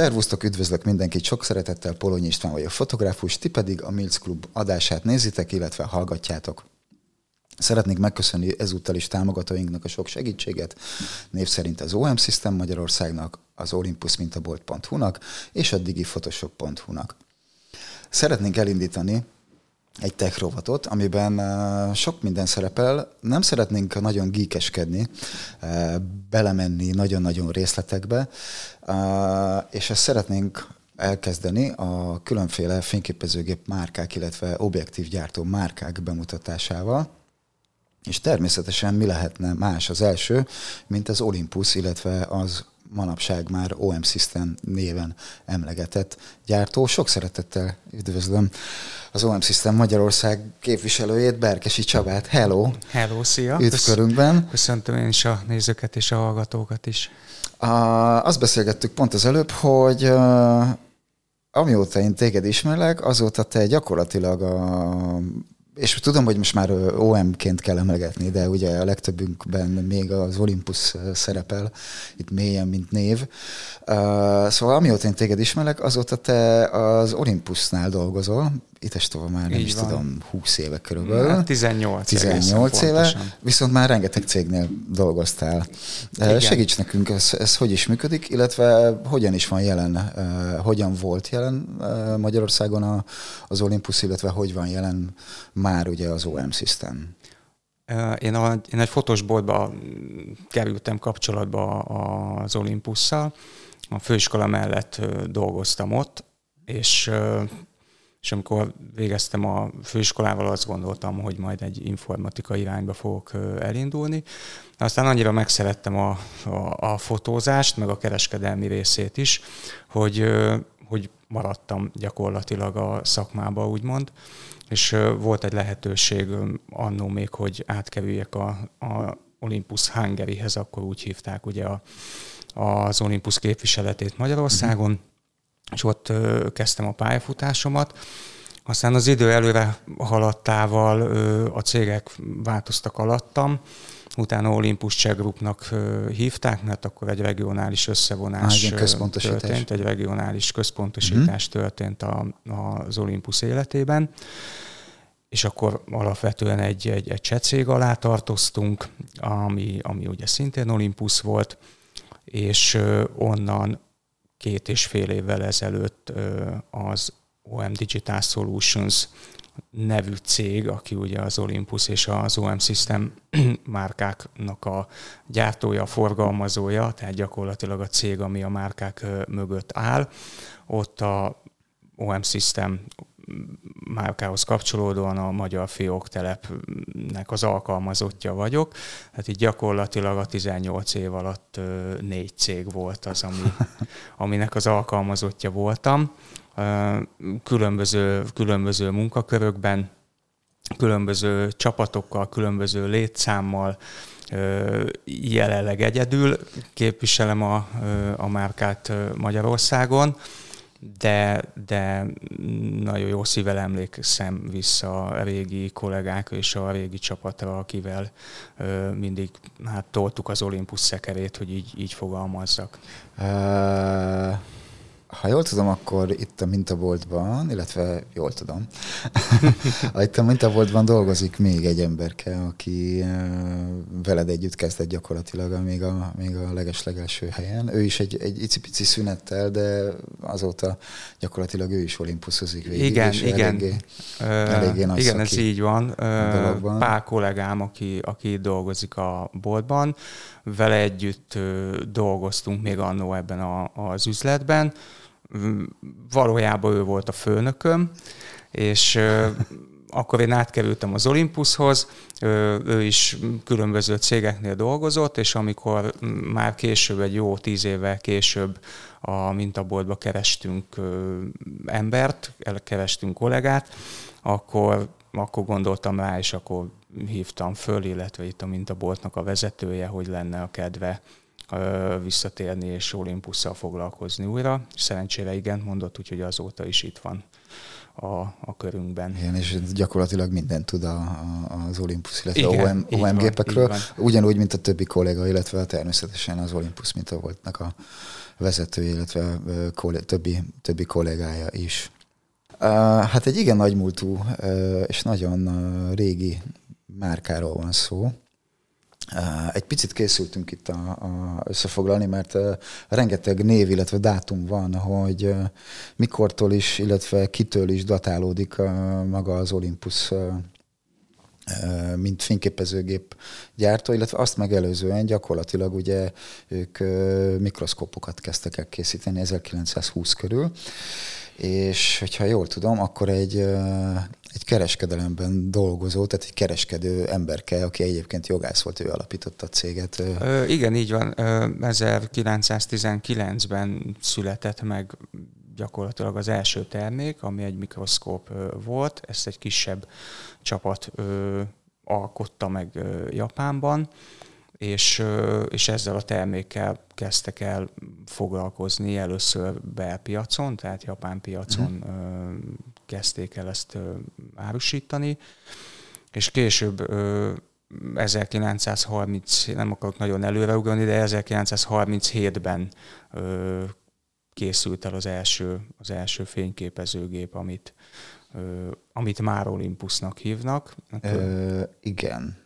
Szervusztok, üdvözlök mindenkit, sok szeretettel Polonyi István vagyok, fotográfus, ti pedig a Milc Klub adását nézitek, illetve hallgatjátok. Szeretnék megköszönni ezúttal is támogatóinknak a sok segítséget, név szerint az OM System Magyarországnak, az olympusmintabolt.hu-nak és a digifotoshop.hu-nak. Szeretnénk elindítani egy tech rovatot, amiben sok minden szerepel. Nem szeretnénk nagyon geekeskedni, belemenni nagyon-nagyon részletekbe, és ezt szeretnénk elkezdeni a különféle fényképezőgép márkák, illetve objektívgyártó márkák bemutatásával. És természetesen mi lehetne más az első, mint az Olympus, illetve az manapság már OM System néven emlegetett gyártó. Sok szeretettel üdvözlöm az OM System Magyarország képviselőjét, Berkesi Csabát. Hello! Hello, szia! Üdv körünkben! Köszöntöm én is a nézőket és a hallgatókat is. Azt beszélgettük pont az előbb, hogy amióta én téged ismerlek, azóta te gyakorlatilag és tudom, hogy most már OM-ként kell emlegetni, de ugye a legtöbbünkben még az Olympus szerepel, itt mélyen, mint név. Szóval amióta én téged ismerlek, azóta te az Olympusnál dolgozol, itestova már nem így is van. Tudom, 20 éve körülbelül. Ja, 18 éve, pontosan. Viszont már rengeteg cégnél dolgoztál. Igen. Segíts nekünk, ez hogy is működik, illetve hogyan is van jelen, hogyan volt jelen Magyarországon az Olympus, illetve hogy van jelen már ugye az OM System. Én egy fotósboltba kerültem kapcsolatba az Olympusszal, a főiskola mellett dolgoztam ott, és amikor végeztem a főiskolával, azt gondoltam, hogy majd egy informatika irányba fogok elindulni. Aztán annyira megszerettem a fotózást, meg a kereskedelmi részét is, hogy maradtam gyakorlatilag a szakmába, úgymond. És volt egy lehetőség annó még, hogy átkerüljek a Olympus Hungary-hez, akkor úgy hívták ugye az Olympus képviseletét Magyarországon, és ott kezdtem a pályafutásomat. Aztán az idő előre haladtával a cégek változtak alattam, utána Olympus Cseh Groupnak hívták, mert akkor egy regionális összevonás történt, egy regionális központosítás történt az Olympus életében, és akkor alapvetően egy cseh cég alá tartoztunk, ami ugye szintén Olympus volt, és onnan 2,5 évvel ezelőtt az OM Digital Solutions nevű cég, aki ugye az Olympus és az OM System márkáknak a gyártója, a forgalmazója, tehát gyakorlatilag a cég, ami a márkák mögött áll, ott a OM System márkához kapcsolódóan a Magyar Fióktelepnek az alkalmazottja vagyok. Hát így gyakorlatilag a 18 év alatt 4 cég volt az, aminek az alkalmazottja voltam. Különböző munkakörökben, különböző csapatokkal, különböző létszámmal, jelenleg egyedül képviselem a márkát Magyarországon, de nagyon jó szívvel emlékszem vissza a régi kollégákra és a régi csapatra, akivel mindig toltuk az Olympus szekerét, hogy így fogalmazzak. Ha jól tudom, akkor itt a mintaboltban, illetve jól tudom, itt a mintaboltban dolgozik még egy emberke, aki veled együtt kezdett gyakorlatilag még a legeslegelső helyen. Ő is egy icipici szünettel, de azóta gyakorlatilag ő is Olympuszozik végig. Igen. Eléggé nagy igen, ez így van. Pár kollégám, aki dolgozik a boltban, vele együtt dolgoztunk még annó ebben az üzletben. Valójában ő volt a főnököm, és akkor én átkerültem az Olympushoz, ő is különböző cégeknél dolgozott, és amikor már később, egy jó 10 évvel később a mintaboltba kerestünk embert, kerestünk kollégát, akkor gondoltam rá, és akkor hívtam föl, illetve itt a mintaboltnak a vezetője, hogy lenne a kedve visszatérni és Olimpusszal foglalkozni újra. Szerencsére igent mondott, úgyhogy azóta is itt van a körünkben. Igen, és gyakorlatilag mindent tud az Olympus, illetve igen, OM gépekről. Ugyanúgy, mint a többi kolléga, illetve természetesen az Olympus, mint a voltnak a vezetője, illetve többi kollégája is. Hát egy igen nagymúltú és nagyon régi márkáról van szó. Egy picit készültünk itt összefoglalni, mert rengeteg név, illetve dátum van, hogy mikortól is, illetve kitől is datálódik maga az Olympus, mint fényképezőgép gyártó, illetve azt megelőzően gyakorlatilag ugye ők mikroszkópokat kezdtek el készíteni 1920 körül, és hogyha jól tudom, akkor egy kereskedelemben dolgozó, tehát egy kereskedő emberke, aki egyébként jogász volt, ő alapította a céget. Igen, így van. 1919-ben született meg gyakorlatilag az első termék, ami egy mikroszkóp volt. Ezt egy kisebb csapat alkotta meg Japánban, és ezzel a termékkel kezdtek el foglalkozni először belpiacon, tehát japán piacon kezdték el ezt árusítani, és később nem akarok nagyon előreugrani, de 1937-ben készült el az első fényképezőgép, amit már Olympusnak hívnak. Igen,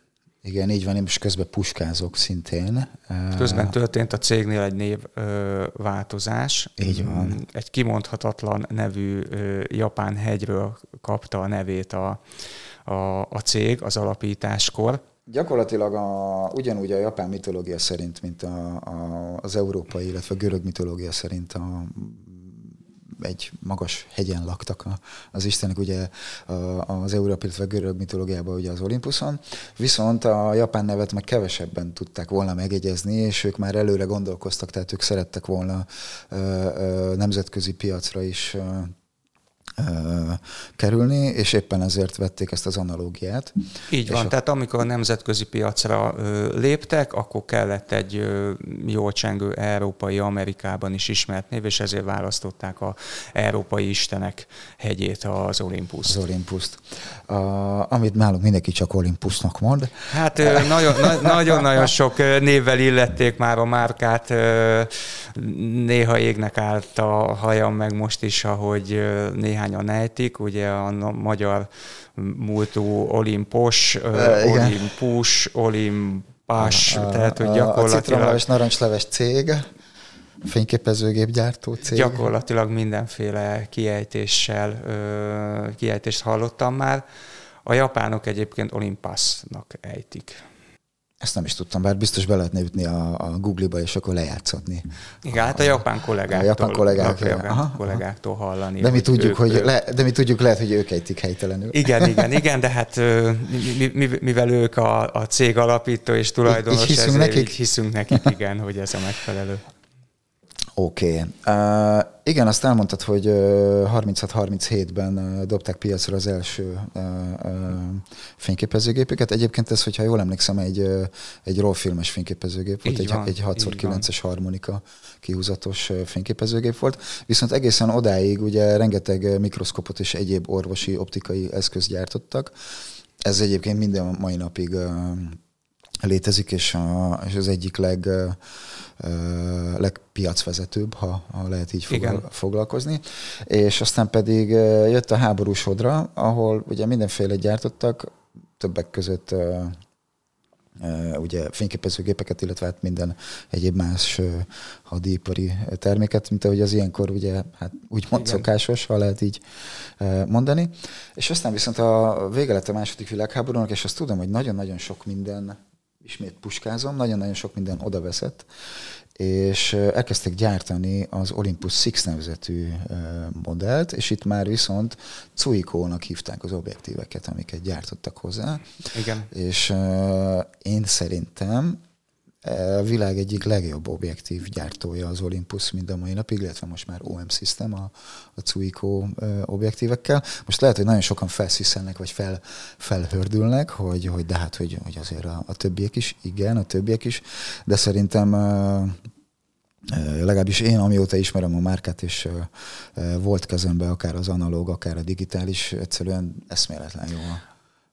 így van, én is közben puskázok szintén. Közben történt a cégnél egy névváltozás. Így van. Egy kimondhatatlan nevű japán hegyről kapta a nevét a cég az alapításkor. Gyakorlatilag ugyanúgy a japán mitológia szerint, mint az európai, illetve görög mitológia szerint egy magas hegyen laktak az istenek, ugye az európai, illetve görög mitológiában ugye az Olimpuson, viszont a japán nevet meg kevesebben tudták volna megjegyezni, és ők már előre gondolkoztak, tehát ők szerettek volna nemzetközi piacra is kerülni, és éppen ezért vették ezt az analógiát. Így van, tehát amikor a nemzetközi piacra léptek, akkor kellett egy jól csengő európai, Amerikában is ismert név, és ezért választották az európai istenek hegyét, az Olympuszt. Az Olympuszt. Amit nálunk mindenki csak Olympusnak mond. Hát nagyon-nagyon sok névvel illették már a márkát. Néha égnek állt a hajam, meg most is, ahogy néhányan ejtik, ugye a magyar múltú Olimpos, Olimpus, Olimpás, tehát hogy gyakorlatilag... A citromleves narancsleves cég, fényképezőgépgyártó cég. Gyakorlatilag mindenféle kiejtést hallottam már. A japánok egyébként Olimpasnak ejtik. Ezt nem is tudtam, bár biztos be lehetne ütni a Google-ba, és akkor lejátszatni. Igen, hát a japán kollégáktól hallani. De mi tudjuk, lehet, hogy ők ejtik helytelenül. Igen, de hát mivel ők a cég alapító és tulajdonos, hiszünk nekik, igen, hogy ez a megfelelő. Oké. Igen, azt elmondtad, hogy 36-37-ben dobták piacra az első fényképezőgépüket. Egyébként ez, hogyha jól emlékszem, egy rollfilmes fényképezőgép volt, egy 6x9-es harmonika kihúzatos fényképezőgép volt. Viszont egészen odáig ugye rengeteg mikroszkopot és egyéb orvosi optikai eszközt gyártottak. Ez egyébként minden mai napig létezik, és az egyik legpiacvezetőbb, ha lehet így foglalkozni. És aztán pedig jött a háborúsodra, ahol ugye mindenféle gyártottak, többek között ugye fényképezőgépeket, illetve hát minden egyéb más hadipari terméket, mint ahogy az ilyenkor ugye hát úgymond szokásos, ha lehet így mondani. És aztán viszont a vége lett a második világháborúnak, és azt tudom, hogy nagyon-nagyon sok minden, ismét puskázom, nagyon-nagyon sok minden odaveszett, és elkezdtek gyártani az Olympus 6 nevezetű modellt, és itt már viszont Cuikónak hívták az objektíveket, amiket gyártottak hozzá. Igen. És én szerintem A világ egyik legjobb objektív gyártója az Olympus mind a mai napig, illetve most már OM System a Zuiko objektívekkel. Most lehet, hogy nagyon sokan felsziszelnek, vagy felhördülnek, hogy de hát, hogy azért a többiek is, igen, a többiek is, de szerintem legalábbis én, amióta ismerem a márkát, és volt kezembe akár az analóg, akár a digitális, egyszerűen eszméletlen jó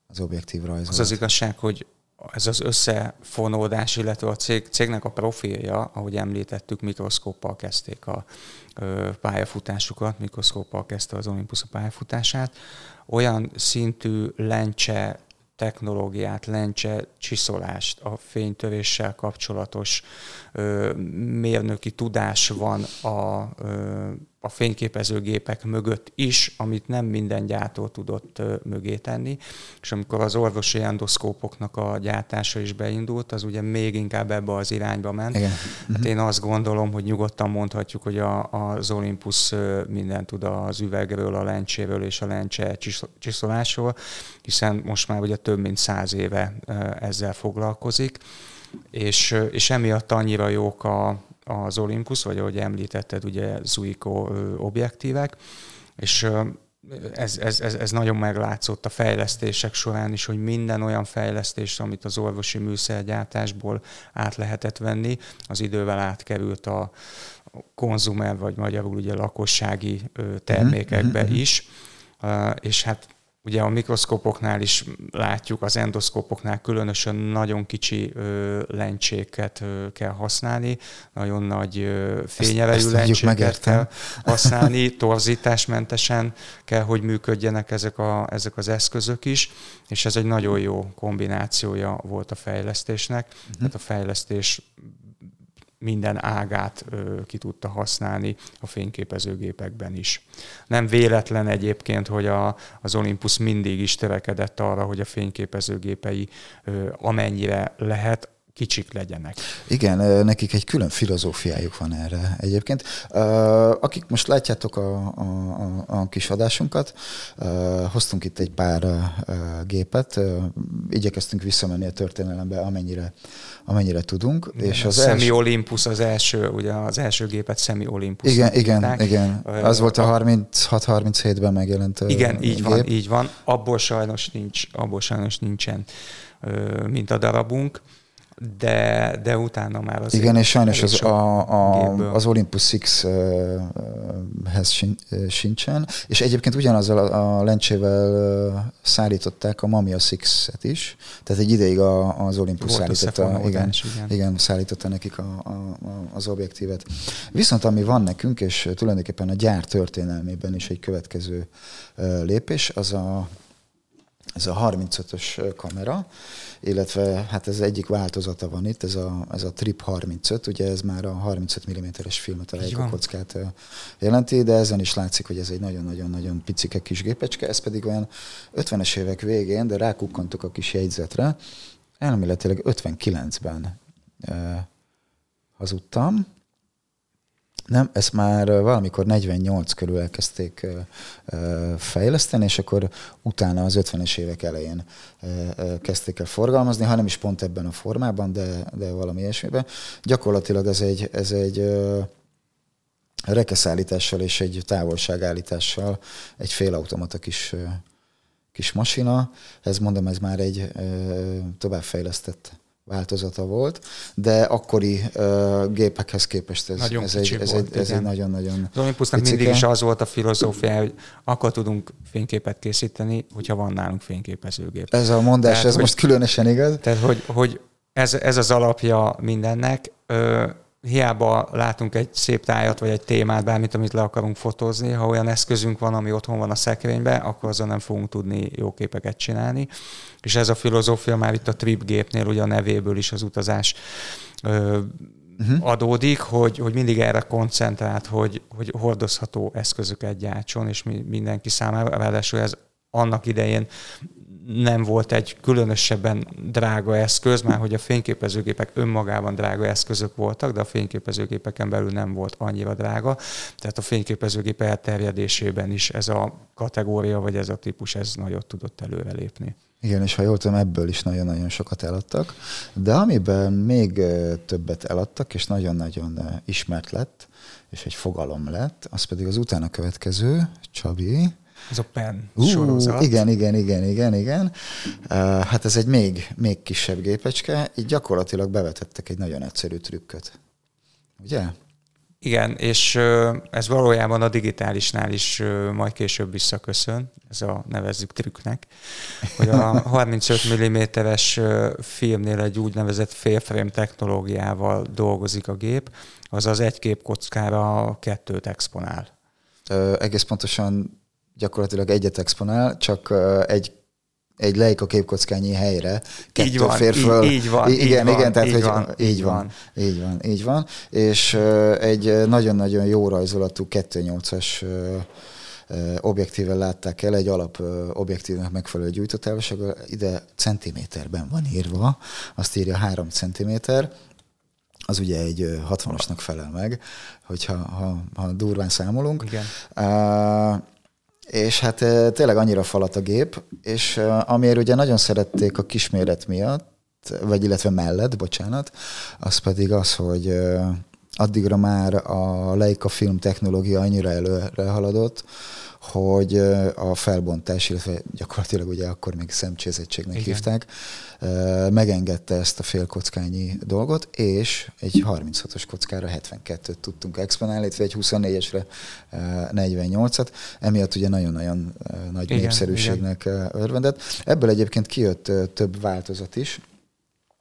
az objektív rajzolat. Az az igazság, hogy ez az összefonódás, illetve a cégnek a profilja, ahogy említettük, mikroszkóppal kezdték a pályafutásukat, mikroszkóppal kezdte az Olympus a pályafutását. Olyan szintű lencse technológiát, lencse csiszolást, a fénytöréssel kapcsolatos mérnöki tudás van a fényképezőgépek mögött is, amit nem minden gyártó tudott mögé tenni. És amikor az orvosi endoszkópoknak a gyártása is beindult, az ugye még inkább ebbe az irányba ment. Igen. Hát én azt gondolom, hogy nyugodtan mondhatjuk, hogy az Olympus mindent tud az üvegről, a lencséről és a lencse csiszolásról, hiszen most már ugye több mint 100 éve ezzel foglalkozik, és emiatt annyira jók az Olympus, vagy ahogy említetted, ugye Zuiko objektívek, és ez nagyon meglátszott a fejlesztések során is, hogy minden olyan fejlesztést, amit az orvosi műszergyártásból át lehetett venni, az idővel átkerült a konzumer, vagy magyarul ugye lakossági termékekbe is, és hát ugye a mikroszkópoknál is látjuk, az endoszkópoknál különösen nagyon kicsi lencséket kell használni, nagyon nagy fényerejű lencséket kell használni, torzításmentesen kell, hogy működjenek ezek az eszközök is, és ez egy nagyon jó kombinációja volt a fejlesztésnek. Uh-huh. Tehát a fejlesztés minden ágát ki tudta használni a fényképezőgépekben is. Nem véletlen egyébként, hogy az Olympus mindig is törekedett arra, hogy a fényképezőgépei amennyire lehet, kicsik legyenek. Igen, nekik egy külön filozófiájuk van erre egyébként. Akik most látjátok a kis adásunkat, hoztunk itt egy pár gépet, igyekeztünk visszamenni a történelembe, amennyire tudunk. Igen, és a Semi Olympus az első, ugye az első gépet Semi Olympus. Igen. Az volt a 36-37-ben megjelent. Igen, így van. Abból sajnos nincsen, mint a darabunk. De utána már az... Igen, és sajnos az Olympus 6-hez sincsen, és egyébként ugyanazzal a lencsével szállították a Mamiya 6-et is, tehát egy ideig az Olympus szállította nekik az objektívet. Viszont ami van nekünk, és tulajdonképpen a gyár történelmében is egy következő lépés, az ez a 35-ös kamera, illetve hát ez egyik változata van itt, ez a Trip 35, ugye ez már a 35 mm-es filmtarálika kockát jelenti, de ezen is látszik, hogy ez egy nagyon-nagyon-nagyon picike kis gépecske, ez pedig olyan 50-es évek végén, de rákukkantuk a kis jegyzetre, elméletileg 59-ben hazudtam. Nem, ezt már valamikor 48 körül elkezdték fejleszteni, és akkor utána az 50-es évek elején kezdték el forgalmazni, hanem is pont ebben a formában, de valami ilyesmiben. Gyakorlatilag ez egy rekeszállítással és egy távolságállítással egy félautomata kis masina. Ez már egy továbbfejlesztett változata volt, de akkori gépekhez képest ez egy nagyon-nagyon... Az Olympusnak mindig is az volt a filozófiája, hogy akkor tudunk fényképet készíteni, hogyha van nálunk fényképezőgép. Ez a mondás, tehát, most különösen igaz. Tehát, hogy ez az alapja mindennek. Hiába látunk egy szép tájat, vagy egy témát, bármit, amit le akarunk fotózni, ha olyan eszközünk van, ami otthon van a szekrényben, akkor azon nem fogunk tudni jó képeket csinálni. És ez a filozófia már itt a Trip gépnél, ugye a nevéből is az utazás adódik, hogy mindig erre koncentrált, hogy hordozható eszközöket gyártson, és mindenki számára, ráadásul ez annak idején nem volt egy különösebben drága eszköz, már hogy a fényképezőgépek önmagában drága eszközök voltak, de a fényképezőgépeken belül nem volt annyira drága. Tehát a fényképezőgép elterjedésében is ez a kategória, vagy ez a típus, ez nagyot tudott előrelépni. Igen, és ha jól tudom, ebből is nagyon-nagyon sokat eladtak. De amiben még többet eladtak, és nagyon-nagyon ismert lett, és egy fogalom lett, az pedig az utána következő, Csabi. Ez a PEN sorozat. Igen. Hát ez egy még kisebb gépecske, így gyakorlatilag bevetettek egy nagyon egyszerű trükköt. Ugye? Igen, és ez valójában a digitálisnál is majd később visszaköszön, ez a nevezzük trükknek, hogy a 35 mm-es filmnél egy úgynevezett félframe technológiával dolgozik a gép, azaz egy képkockára kettőt exponál. Egész pontosan gyakorlatilag egyet exponál, csak egy leik a képkockányi helyre, kettő fér föl. Így van. És egy nagyon-nagyon jó rajzolatú 2.8-as objektíven látták el, egy alap objektívnek megfelelő gyújtótávolsággal, ide centiméterben van írva, azt írja 3 centiméter, az ugye egy 60-asnak felel meg, hogyha durván számolunk. Igen. És hát tényleg annyira falat a gép, és amiért ugye nagyon szerették a kisméret miatt, vagy illetve mellett, bocsánat, az pedig az, hogy addigra már a Leica film technológia annyira előre haladott, hogy a felbontás, illetve gyakorlatilag ugye akkor még szemcsézettségnek hívták, megengedte ezt a félkockányi dolgot, és egy 36-os kockára 72-t tudtunk exponálni, illetve egy 24-esre 48-at, emiatt ugye nagyon-nagyon nagy népszerűségnek örvendett. Ebből egyébként kijött több változat is,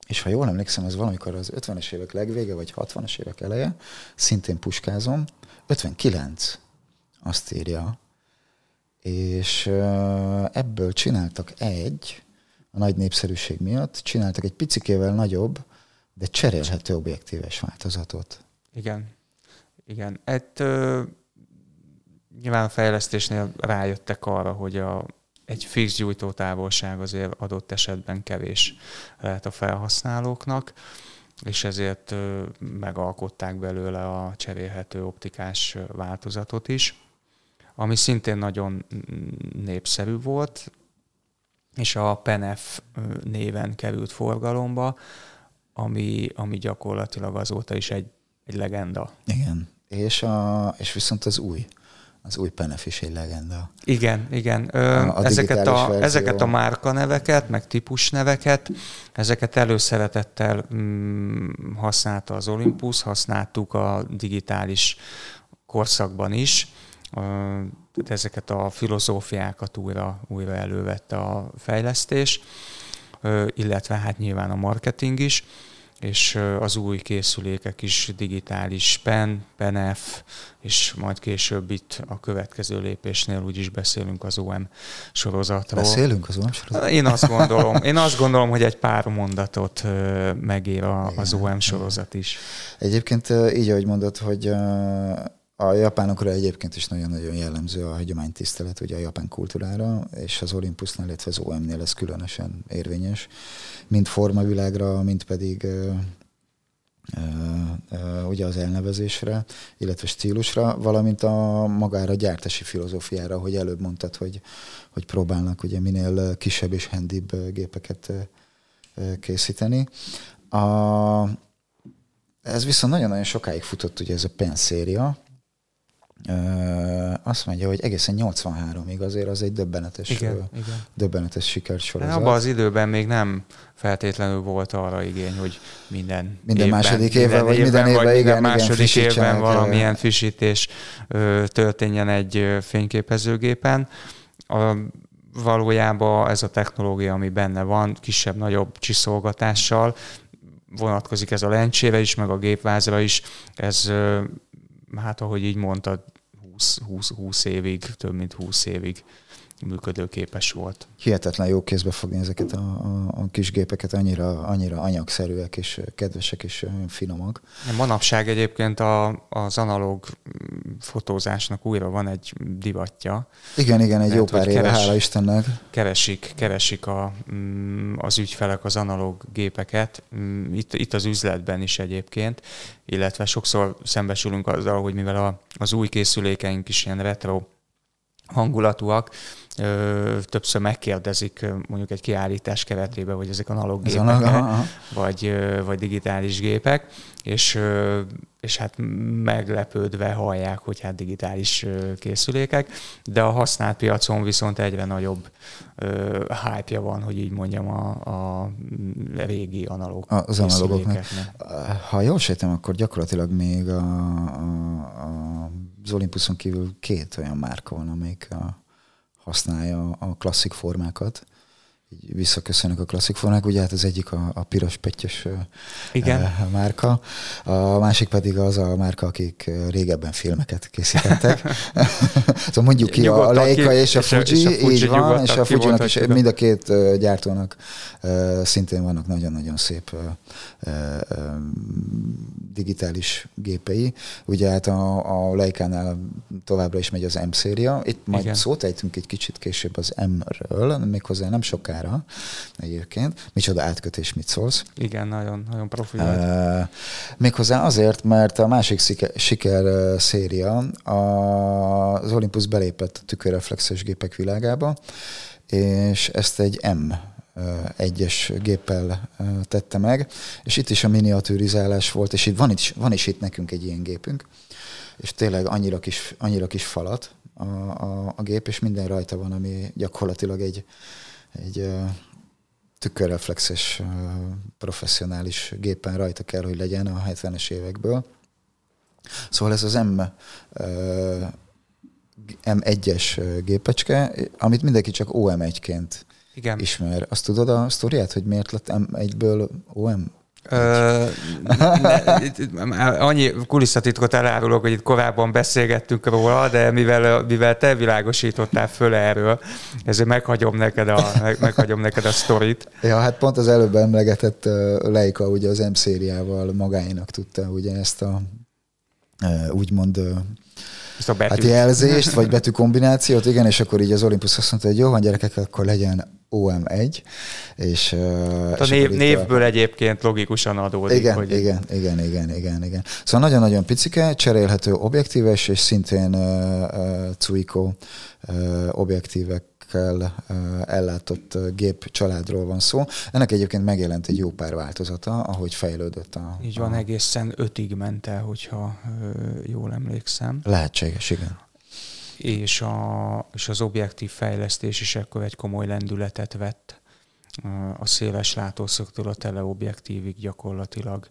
és ha jól emlékszem, az valamikor az 50-es évek legvége, vagy 60-as évek eleje, szintén puskázom, 59, azt írja, és ebből csináltak a nagy népszerűség miatt, csináltak egy picikével nagyobb, de cserélhető objektíves változatot. Igen. Nyilván a fejlesztésnél rájöttek arra, hogy egy fix gyújtótávolság azért adott esetben kevés lehet a felhasználóknak, és ezért megalkották belőle a cserélhető optikás változatot is, ami szintén nagyon népszerű volt, és a PEN-F néven került forgalomba, ami gyakorlatilag azóta is egy legenda. Igen, és viszont az új PEN-F is egy legenda. Igen. Ezeket a márkaneveket, meg típusneveket, ezeket előszeretettel használta az Olympus, használtuk a digitális korszakban is. Ezeket a filozófiákat újra elővette a fejlesztés, illetve hát nyilván a marketing is, és az új készülékek is digitális PEN, PEN-F, és majd később itt a következő lépésnél úgyis beszélünk az OM sorozatról. Én azt gondolom, hogy egy pár mondatot megér az OM sorozat is. Egyébként így, ahogy mondod, hogy a japánokra egyébként is nagyon-nagyon jellemző a hagyománytisztelet, ugye a japán kultúrára, és az Olympusnál, illetve az OM-nél ez különösen érvényes, mind formavilágra, mind pedig ugye az elnevezésre, illetve stílusra, valamint a magára gyártási filozófiára, ahogy előbb mondtad, hogy próbálnak ugye minél kisebb és handibb gépeket készíteni. Ez viszont nagyon-nagyon sokáig futott ugye ez a PEN széria. Azt mondja, hogy egészen 83-ig azért az egy döbbenetes sikersorozat. Abban az időben még nem feltétlenül volt arra igény, hogy minden második évben valamilyen frissítés történjen egy fényképezőgépen. Valójában ez a technológia, ami benne van, kisebb-nagyobb csiszolgatással, vonatkozik ez a lencsére is, meg a gépvázra is, ez hát ahogy így mondtad, 20 évig működőképes volt. Hihetetlen jó kézbe fogni ezeket a kis gépeket, annyira anyagszerűek és kedvesek és finomak. Manapság egyébként az analóg fotózásnak újra van egy divatja. Igen, egy jó pár éve, hála Istennek. Keresik az ügyfelek az analóg gépeket, itt az üzletben is egyébként, illetve sokszor szembesülünk azzal, hogy mivel az új készülékeink is ilyen retro hangulatúak. Többször megkérdezik mondjuk egy kiállítás keretében, hogy ezek analóg gépek, vagy digitális gépek, és hát meglepődve hallják, hogy hát digitális készülékek, de a használt piacon viszont egyre nagyobb hype-ja van, hogy így mondjam, a régi analóg készülékeknek. Ha jól sejtem, akkor gyakorlatilag még az Olympuson kívül két olyan márka van, amelyik használja a klasszik formákat. Így visszaköszönök a klasszik formák. Ugye hát az egyik a piros pettyös márka, a másik pedig az a márka, akik régebben filmeket készítettek. Szóval mondjuk ki a Leica és a Fuji, így van, és a Fujinak is, mind a két gyártónak szintén vannak nagyon-nagyon szép digitális gépei. Ugye hát a Leicánál továbbra is megy az M-széria. Itt majd szót ejtünk egy kicsit később az M-ről, méghozzá nem sokára egyébként. Micsoda átkötés, mit szólsz? Igen, nagyon profi. Méghozzá azért, mert a másik siker széria az Olympus belépett a tükörreflexes gépek világába, és ezt egy M1-es géppel tette meg, és itt is a miniatűrizálás volt, és itt van is itt nekünk egy ilyen gépünk, és tényleg annyira kis falat a gép, és minden rajta van, ami gyakorlatilag egy tükörreflexes professzionális gépen rajta kell, hogy legyen a 70-es évekből. Szóval ez az M1-es gépecske, amit mindenki csak OM1-ként ismer. Azt tudod a sztoriát, hogy miért lett M1-ből OM? Annyi kulisszatitkot elárulok, hogy itt korábban beszélgettünk róla, de mivel te világosítottál föl erről, ezért meghagyom neked a sztorit. Ja, hát pont az előbb emlegetett Leica ugye az M-szériával magáinak tudta ugye ezt a úgymond hát jelzést, vagy betűkombinációt, igen, és akkor így az Olympus azt mondta, hogy jó van gyerekek, akkor legyen OM1, és... A névből egyébként logikusan adódik. Igen. Szóval nagyon-nagyon picike, cserélhető objektíves, és szintén Zuiko objektívekkel ellátott gépcsaládról van szó. Ennek egyébként megjelent egy jó pár változata, ahogy fejlődött a... Így van, egészen 5-ig ment el, hogyha jól emlékszem. Lehetséges, igen. És az objektív fejlesztés is ekkor egy komoly lendületet vett a széles látószögtől a teleobjektívig gyakorlatilag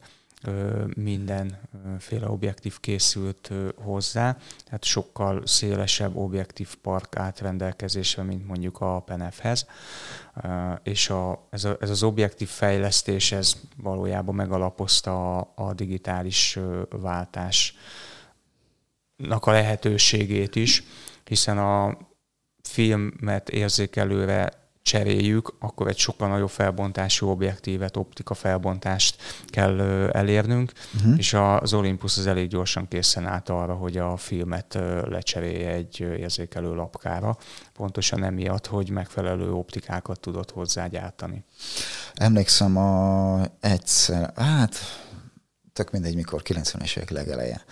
mindenféle objektív készült hozzá, tehát sokkal szélesebb objektív park állt rendelkezésre, mint mondjuk a PENEF-hez, és ez az objektív fejlesztés ez valójában megalapozta a digitális váltás a lehetőségét is, hiszen a filmet érzékelőre cseréljük, akkor egy sokkal nagyobb felbontású objektívet, optika felbontást kell elérnünk, és az Olympus az elég gyorsan készen állt arra, hogy a filmet lecserélje egy érzékelő lapkára, pontosan emiatt, hogy megfelelő optikákat tudott hozzágyártani. Emlékszem egyszer, tök mindegy, mikor 90-es évek legeleje.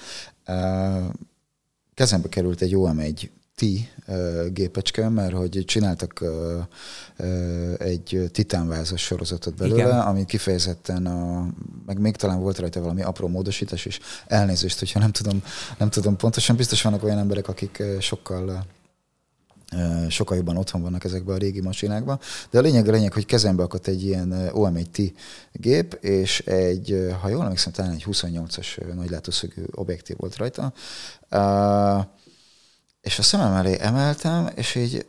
Kezembe került egy OM1T gépecske, mert hogy csináltak egy titánvázas sorozatot belőle, ami kifejezetten, meg még talán volt rajta valami apró módosítás is, elnézést, hogyha nem tudom pontosan, biztos vannak olyan emberek, akik sokkal jobban otthon vannak ezekben a régi masinákban, de a lényeg, hogy kezembe akadt egy ilyen OM1T gép, és egy, ha jól emlékszem, talán egy 28-as nagylátószögű objektív volt rajta, és a szemem elé emeltem, és így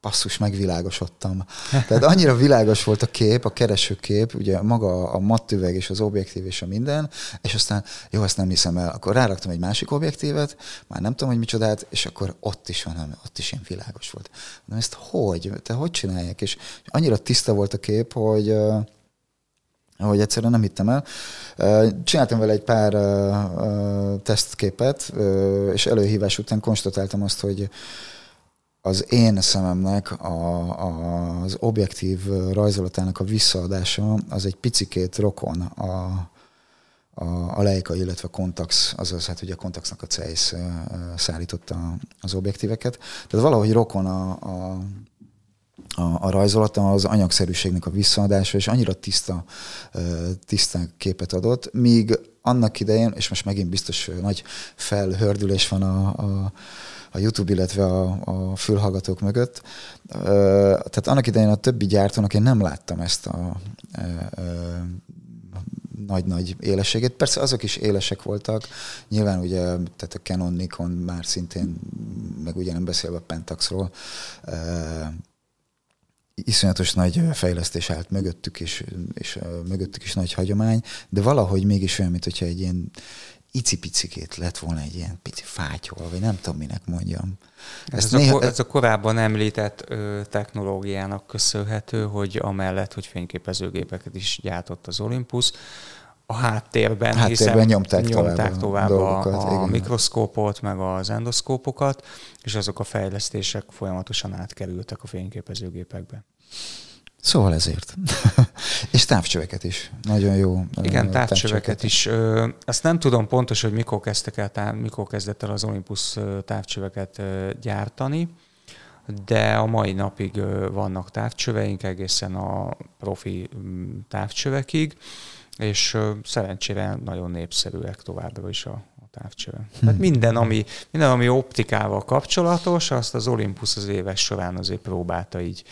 basszus, megvilágosodtam. Tehát annyira világos volt a kép, a keresőkép, ugye maga a matt üveg és az objektív és a minden, és aztán jó, ezt nem hiszem el, akkor ráraktam egy másik objektívet, már nem tudom, hogy micsodát, és akkor ott is ilyen világos volt. Na ezt hogy csinálják? És annyira tiszta volt a kép, hogy egyszerűen nem hittem el. Csináltam vele egy pár tesztképet, és előhívás után konstatáltam azt, hogy az én szememnek az objektív rajzolatának a visszaadása az egy picikét rokon a a Leica, illetve Contax, azaz hát ugye a Contaxnak a CEISZ szállította az objektíveket. Tehát valahogy rokon a rajzolatom az anyagszerűségnek a visszaadása, és annyira tiszta képet adott, míg annak idején, és most megint biztos nagy felhördülés van a YouTube, illetve a fülhallgatók mögött. Tehát annak idején a többi gyártónak én nem láttam ezt a nagy-nagy élességét. Persze azok is élesek voltak. Nyilván ugye tehát a Canon, Nikon már szintén, meg ugye nem beszélve a Pentaxról, iszonyatos nagy fejlesztés állt mögöttük, és mögöttük is nagy hagyomány, de valahogy mégis olyan, mint hogyha egy ilyen icipicikét lett volna egy ilyen pici fátyol, vagy nem tudom, minek mondjam. Ez a korábban említett technológiának köszönhető, hogy amellett, hogy fényképezőgépeket is gyártott az Olympus, a háttérben nyomták tovább a mikroszkópot, meg az endoszkópokat, és azok a fejlesztések folyamatosan átkerültek a fényképezőgépekbe. Szóval ezért. És távcsöveket is. Nagyon jó. Igen, távcsöveket is. Azt nem tudom pontos, hogy mikor kezdett el az Olympus távcsöveket gyártani, de a mai napig vannak távcsöveink egészen a profi távcsövekig, és szerencsére nagyon népszerűek továbbra is a távcsövek. Tehát minden, ami optikával kapcsolatos, azt az Olympus az évek során azért próbálta így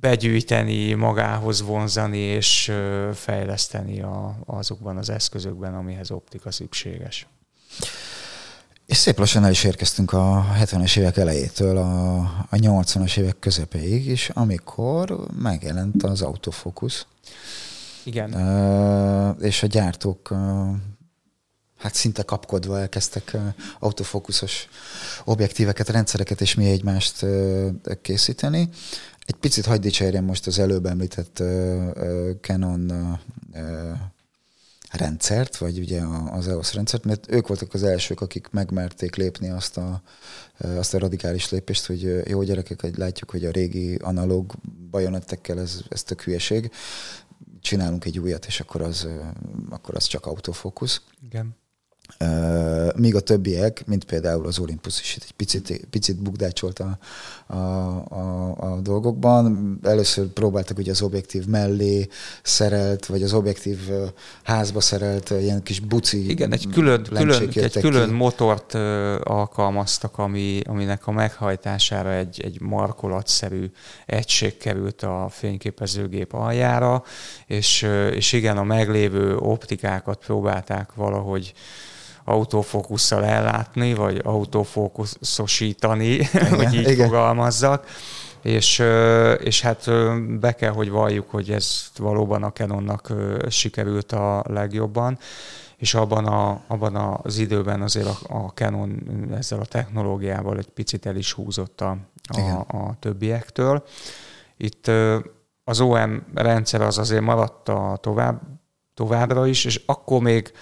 begyűjteni, magához vonzani és fejleszteni azokban az eszközökben, amihez optika szükséges. És szép lassan el is érkeztünk a 70-es évek elejétől a 80-as évek közepéig is, amikor megjelent az autofókusz. Igen. És a gyártók hát szinte kapkodva elkezdtek autofókuszos objektíveket, rendszereket és mi egymást készíteni. Egy picit hadd dicsérjem most az előbb említett Canon rendszert, vagy ugye az EOS rendszert, mert ők voltak az elsők, akik megmerték lépni azt a radikális lépést, hogy jó gyerekek, látjuk, hogy a régi analóg bajonettekkel ez tök hülyeség, csinálunk egy újat, és akkor az csak autofókusz. Igen. Míg a többiek, mint például az Olympus is egy picit bukdácsolt a dolgokban. Először próbáltak ugye az objektív mellé szerelt, vagy az objektív házba szerelt ilyen kis buci. Igen, egy külön motort alkalmaztak, aminek a meghajtására egy markolatszerű egység került a fényképezőgép aljára, és igen, a meglévő optikákat próbálták valahogy autofókusszal ellátni, vagy autofókuszosítani, hogy így fogalmazzak. És hát be kell, hogy valljuk, hogy ez valóban a Canonnak sikerült a legjobban, és abban az időben azért a Canon ezzel a technológiával egy picit el is húzott a többiektől. Itt az OM rendszer az azért maradt továbbra is, és akkor még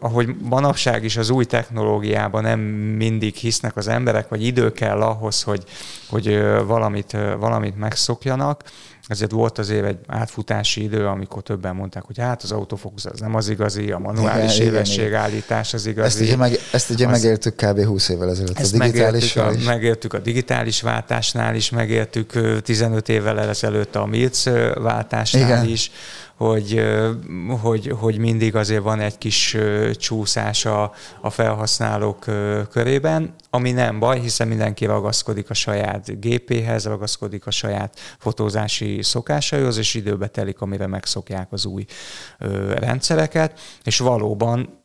ahogy manapság is az új technológiában nem mindig hisznek az emberek, vagy idő kell ahhoz, hogy valamit megszokjanak. Ezért volt azért egy átfutási idő, amikor többen mondták, hogy hát az autofókusz az nem az igazi, a manuális élességállítás az igazi. Ezt ugye megértük kb. 20 évvel ezelőtt. Ezt megértük a digitális váltásnál is, megértük 15 évvel ezelőtt a MILC váltásnál is, hogy mindig azért van egy kis csúszás a felhasználók körében, ami nem baj, hiszen mindenki ragaszkodik a saját gépéhez, ragaszkodik a saját fotózási szokásaihoz, és időbe telik, amire megszokják az új rendszereket, és valóban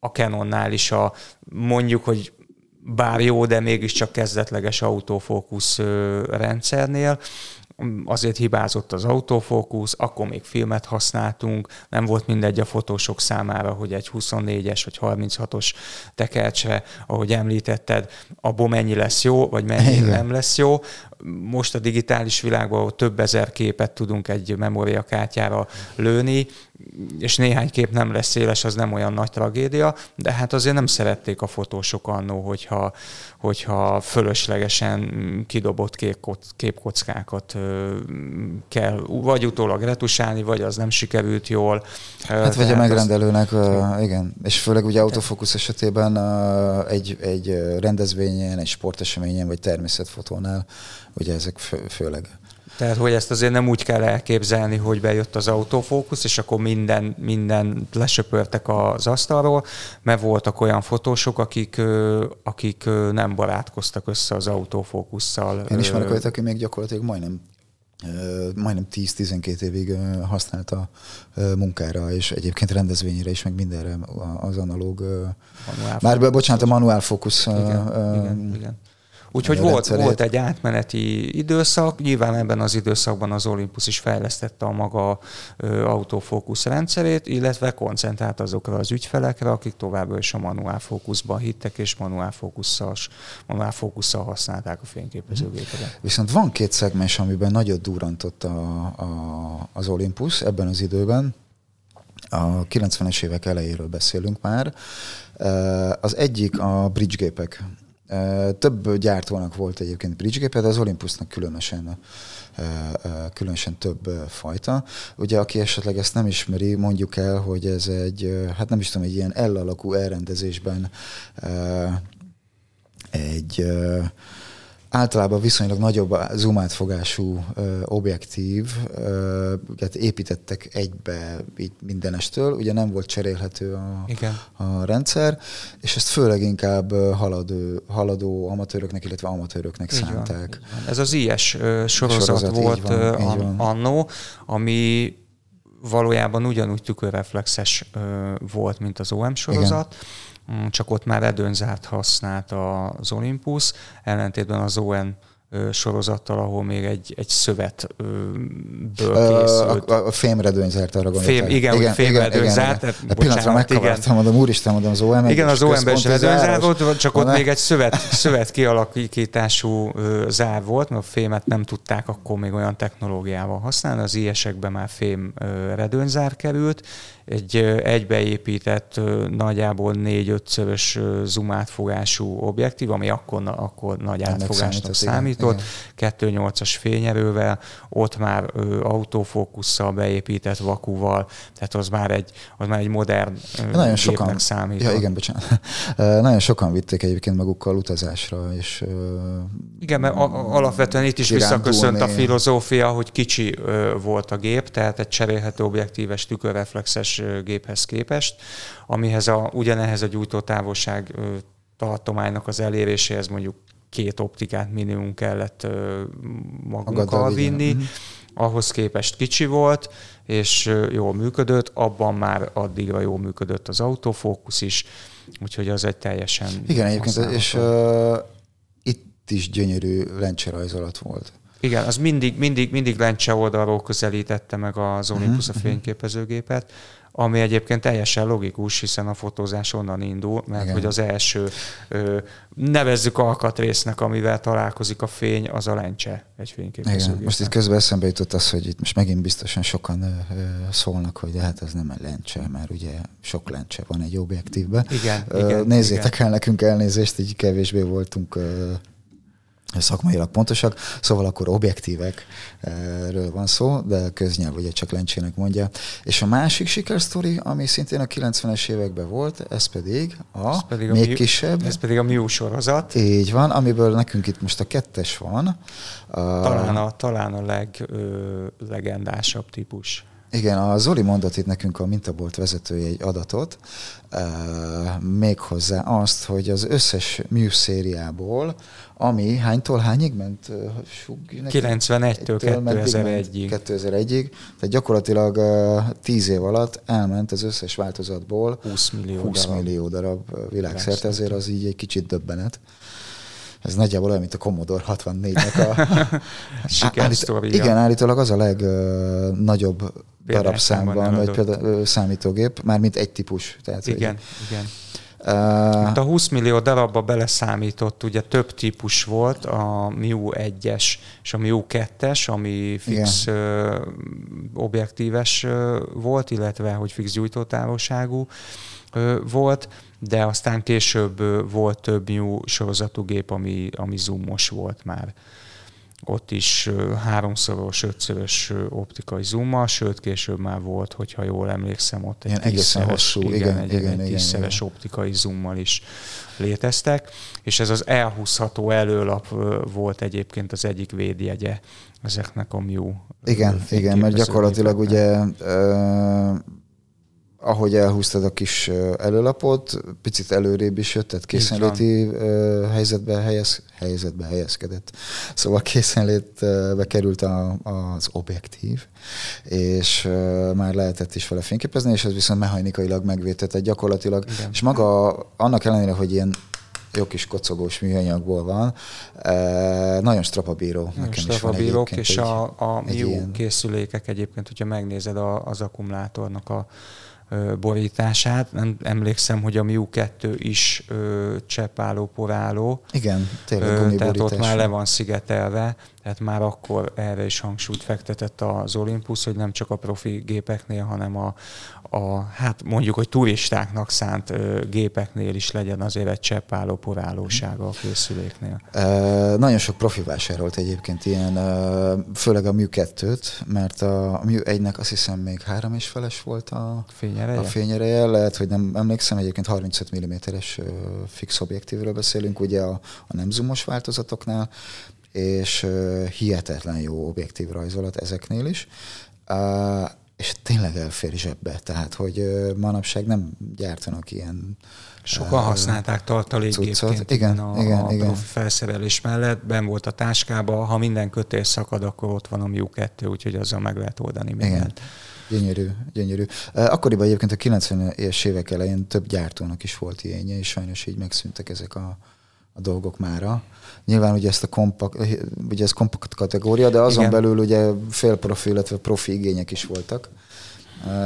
a Canonnál is mondjuk, hogy bár jó, de mégiscsak kezdetleges autofókusz rendszernél, azért hibázott az autofókusz, akkor még filmet használtunk, nem volt mindegy a fotósok számára, hogy egy 24-es vagy 36-os tekercsre, ahogy említetted, abból mennyi lesz jó, vagy mennyi nem lesz jó. Most a digitális világban több ezer képet tudunk egy memóriakártyára lőni, és néhány kép nem lesz széles, az nem olyan nagy tragédia, de hát azért nem szerették a fotósok annó, hogyha fölöslegesen kidobott képkockákat kell vagy utólag retusálni, vagy az nem sikerült jól. Hát vagy a megrendelőnek, igen, és főleg ugye autofókusz esetében egy rendezvényen, egy sporteseményen, vagy természetfotónál, ugye ezek főleg. Tehát, hogy ezt azért nem úgy kell elképzelni, hogy bejött az autofókusz, és akkor minden lesöpörtek az asztalról, mert voltak olyan fotósok, akik nem barátkoztak össze az autofókusszal. Én ismerek olyat, aki még gyakorlatilag majdnem 10-12 évig használta munkára, és egyébként rendezvényére is, meg mindenre az analóg, a manuál fókusz. Igen. Úgyhogy volt egy átmeneti időszak, nyilván ebben az időszakban az Olympus is fejlesztette a maga autofókusz rendszerét, illetve koncentrált azokra az ügyfelekre, akik továbbra is a manuál fókuszban hittek, és manuál fókusszal használták a fényképezőgépeket. Viszont van két szegmens, amiben nagyot durrantott az Olympus ebben az időben. A 90-es évek elejéről beszélünk már. Az egyik a bridge gépek. Több gyártónak volt egyébként bridge-gépe, de az Olympusnak különösen több fajta. Ugye, aki esetleg ezt nem ismeri, mondjuk el, hogy ez egy, hát nem is tudom, egy ilyen L alakú elrendezésben egy általában viszonylag nagyobb zoom átfogású objektívet építettek egybe így mindenestől, ugye nem volt cserélhető a rendszer, és ezt főleg inkább haladó amatőröknek, illetve amatőröknek így szánták. Van. Ez az IS sorozat volt annó, ami valójában ugyanúgy tükörreflexes volt, mint az OM sorozat. Igen. Csak ott már redőnzárt használt az Olympus, ellentétben az ON sorozattal, ahol még egy szövetből készült. A fémredőnyzárt arra gondolták. Igen, fémredőnyzárt. Pillanatra megkavartam, mondom, az OM-ben. Igen, az OM-ben is redőnzár volt, csak ott még egy szövet kialakítású zár volt, mert a fémet nem tudták akkor még olyan technológiával használni, az IS-ekben már fém redőnzár került, egy egybeépített nagyjából 4-5-szörös zoom átfogású objektív, ami akkor nagy átfogásnak számított, 2.8-as fényerővel, ott már autofókusszal beépített vakuval, tehát az már egy modern gépnek számított. Ja, igen, bocsánat. Nagyon sokan vitték egyébként magukkal utazásra. És, igen, mert alapvetően itt is visszaköszönt a filozófia, hogy kicsi volt a gép, tehát egy cserélhető objektíves tükörreflexes géphez képest, amihez ugyanehhez a gyújtótávolság tartománynak az eléréséhez mondjuk 2 optikát minimum kellett magunkkal vinni, ahhoz képest kicsi volt, és jól működött, abban már addigra jól működött az autofókusz is, úgyhogy az egy teljesen... Igen, egyébként, és itt is gyönyörű lencserajzolat volt. Igen, az mindig lencse oldalról közelítette meg az Olympus a fényképezőgépet, ami egyébként teljesen logikus, hiszen a fotózás onnan indul, mert igen, hogy az első, nevezzük alkatrésznek, amivel találkozik a fény, az a lencse egy fényképezőgépen. Most itt közben eszembe jutott az, hogy itt most megint biztosan sokan szólnak, hogy de hát ez nem egy lencse, mert ugye sok lencse van egy objektívben. Igen, nézzétek el nekünk elnézést, így kevésbé voltunk... szakmailag pontosak, szóval akkor objektívekről van szó, de köznyelv ugye csak lencsének mondja. És a másik sikersztori, ami szintén a 90-es években volt, ez pedig a Miu sorozat. Így van, amiből nekünk itt most a 2-es van. Talán a leglegendásabb típus. Igen, a Zoli mondott itt nekünk, a mintabolt vezetője, egy adatot, méghozzá azt, hogy az összes Miu szériából, ami hánytól hányig ment? 91-től 2001-ig. 2001-ig, tehát gyakorlatilag 10 év alatt elment az összes változatból 20 millió darab világszerte, ezért az így egy kicsit döbbenet. Ez nagyjából olyan, mint a Commodore 64-nek a sikersztória. Igen, állítólag az a legnagyobb darabszámban, vagy például számítógép, mármint egy típus. Tehát igen. A 20 millió darabba beleszámított, ugye több típus volt, a Miu 1-es és a Miu 2-es, ami fix objektíves volt, illetve hogy fix gyújtótávolságú volt, de aztán később volt több Miu sorozatú gép, ami zoomos volt már. Ott is 3-szoros, 5-szörös optikai zoommal, sőt később már volt, hogyha jól emlékszem, ott egy 10-szeres optikai zoommal is léteztek. És ez az elhúzható előlap volt egyébként az egyik védjegye ezeknek a Miu. Igen, mert gyakorlatilag ugye ahogy elhúztad a kis előlapot, picit előrébb is jött, tehát készenléti helyzetbe helyezkedett. Szóval készenlétbe került az objektív, és már lehetett is vele fényképezni, és ez viszont mechanikailag megvédhetett gyakorlatilag. Igen. És maga annak ellenére, hogy ilyen jó kis kocogós műanyagból van, nagyon strapabíró. Strapabírók, és a Miu készülékek egyébként, hogyha megnézed az akkumulátornak a borítását. Nem emlékszem, hogy a Miu 2 is cseppálló, poráló. Igen, tényleg tehát ott már le van szigetelve, tehát már akkor erre is hangsúlyt fektetett az Olympus, hogy nem csak a profi gépeknél, hanem hát mondjuk, hogy turistáknak szánt gépeknél is legyen azért egy cseppálló porálósága a készüléknél. Nagyon sok profi vásárolt egyébként ilyen, főleg a Miu 2-t, mert a Miu 1-nek azt hiszem még 3,5-es volt a fényereje, lehet, hogy nem emlékszem, egyébként 35 mm-es fix objektívről beszélünk, ugye a nem zoomos változatoknál, és hihetetlen jó objektív rajzolat ezeknél is, és tényleg elfér zsebbe, tehát hogy manapság nem gyártanak ilyen. Sokan használták tartalékgépként igen, a profi felszerelés mellett, benn volt a táskában, ha minden kötés szakad, akkor ott van a Miu 2, úgyhogy azzal meg lehet oldani mindent. Gyönyörű. Akkoriban egyébként a 90-es évek elején több gyártónak is volt ilyenje, és sajnos így megszűntek ezek a dolgok mára. Nyilván ugye ez kompakt kategória, de azon belül ugye félprofi, illetve profi igények is voltak.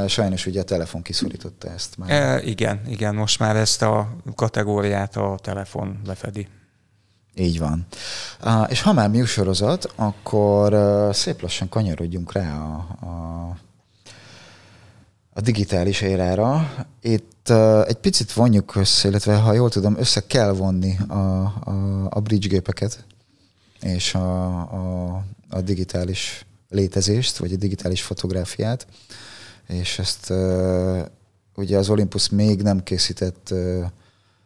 Sajnos ugye a telefon kiszorította ezt már. Igen, most már ezt a kategóriát a telefon lefedi. Így van. És ha már műsorozat, akkor szép lassan kanyarodjunk rá a digitális érára. Itt egy picit vonjuk össze, illetve ha jól tudom, össze kell vonni a bridge gépeket és a digitális létezést, vagy a digitális fotográfiát, és ezt ugye az Olympus még nem készített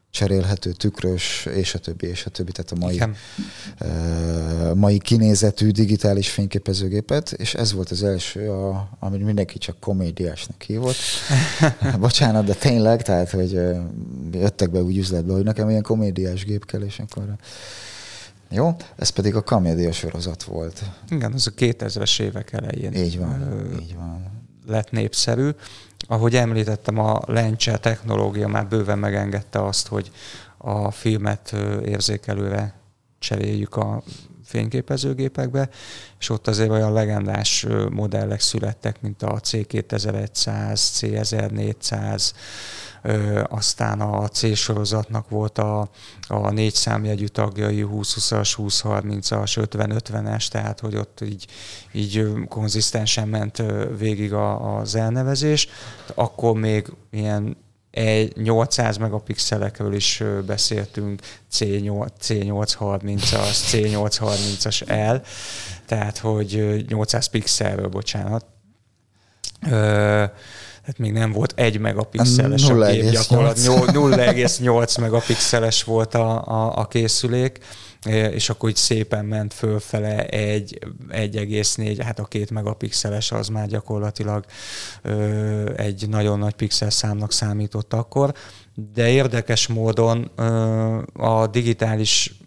cserélhető tükrös, és a többi, tehát a mai kinézetű digitális fényképezőgépet, és ez volt az első, amit mindenki csak komédiásnak hívott. Bocsánat, de tényleg, tehát, hogy jöttek be úgy üzletbe, hogy nekem ilyen komédiás gép kell, és akkor... Jó, ez pedig a Camélia sorozat volt. Igen, az a 2000-es évek elején. Így van. Lett népszerű. Ahogy említettem, a lencse technológia már bőven megengedte azt, hogy a filmet érzékelőre cseréljük a fényképezőgépekbe, és ott azért olyan legendás modellek születtek, mint a C2100, C1400, aztán a C-sorozatnak volt a 4 számjegyű tagjai, 20-20-as, 20-30-as, 50-50-es, tehát hogy ott így konzisztensen ment végig az elnevezés. Akkor még ilyen 800 megapixelekről is beszéltünk, C830-as L, tehát hogy 800 pixelről, bocsánat. Hát még nem volt 1 megapixeles a kép, gyakorlatilag 0,8 megapixeles volt a készülék, és akkor így szépen ment fölfele 1,4, hát a 2 megapixeles az már gyakorlatilag egy nagyon nagy pixelszámnak számított akkor, de érdekes módon a digitális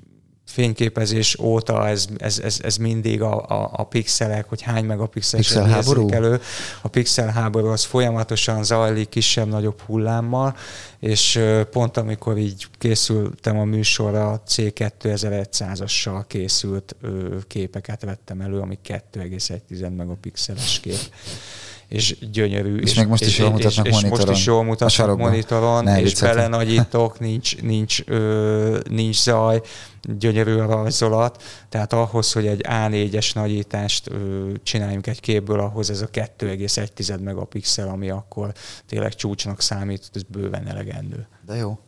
fényképezés óta ez mindig a pixelek, hogy hány megapixeles érzékelő. A pixelháború az folyamatosan zajlik kisebb-nagyobb hullámmal, és pont amikor így készültem a műsorra, C2100-assal készült képeket vettem elő, ami 2,1 megapixeles kép. és gyönyörű. És meg most is jól mutatnak monitoron. Most is jól mutatnak monitoron, és belenagyítok, nincs zaj, gyönyörű a rajzolat. Tehát ahhoz, hogy egy A4-es nagyítást csináljunk egy képből, ahhoz ez a 2,1 megapixel, ami akkor tényleg csúcsnak számít, ez bőven elegendő. De jó.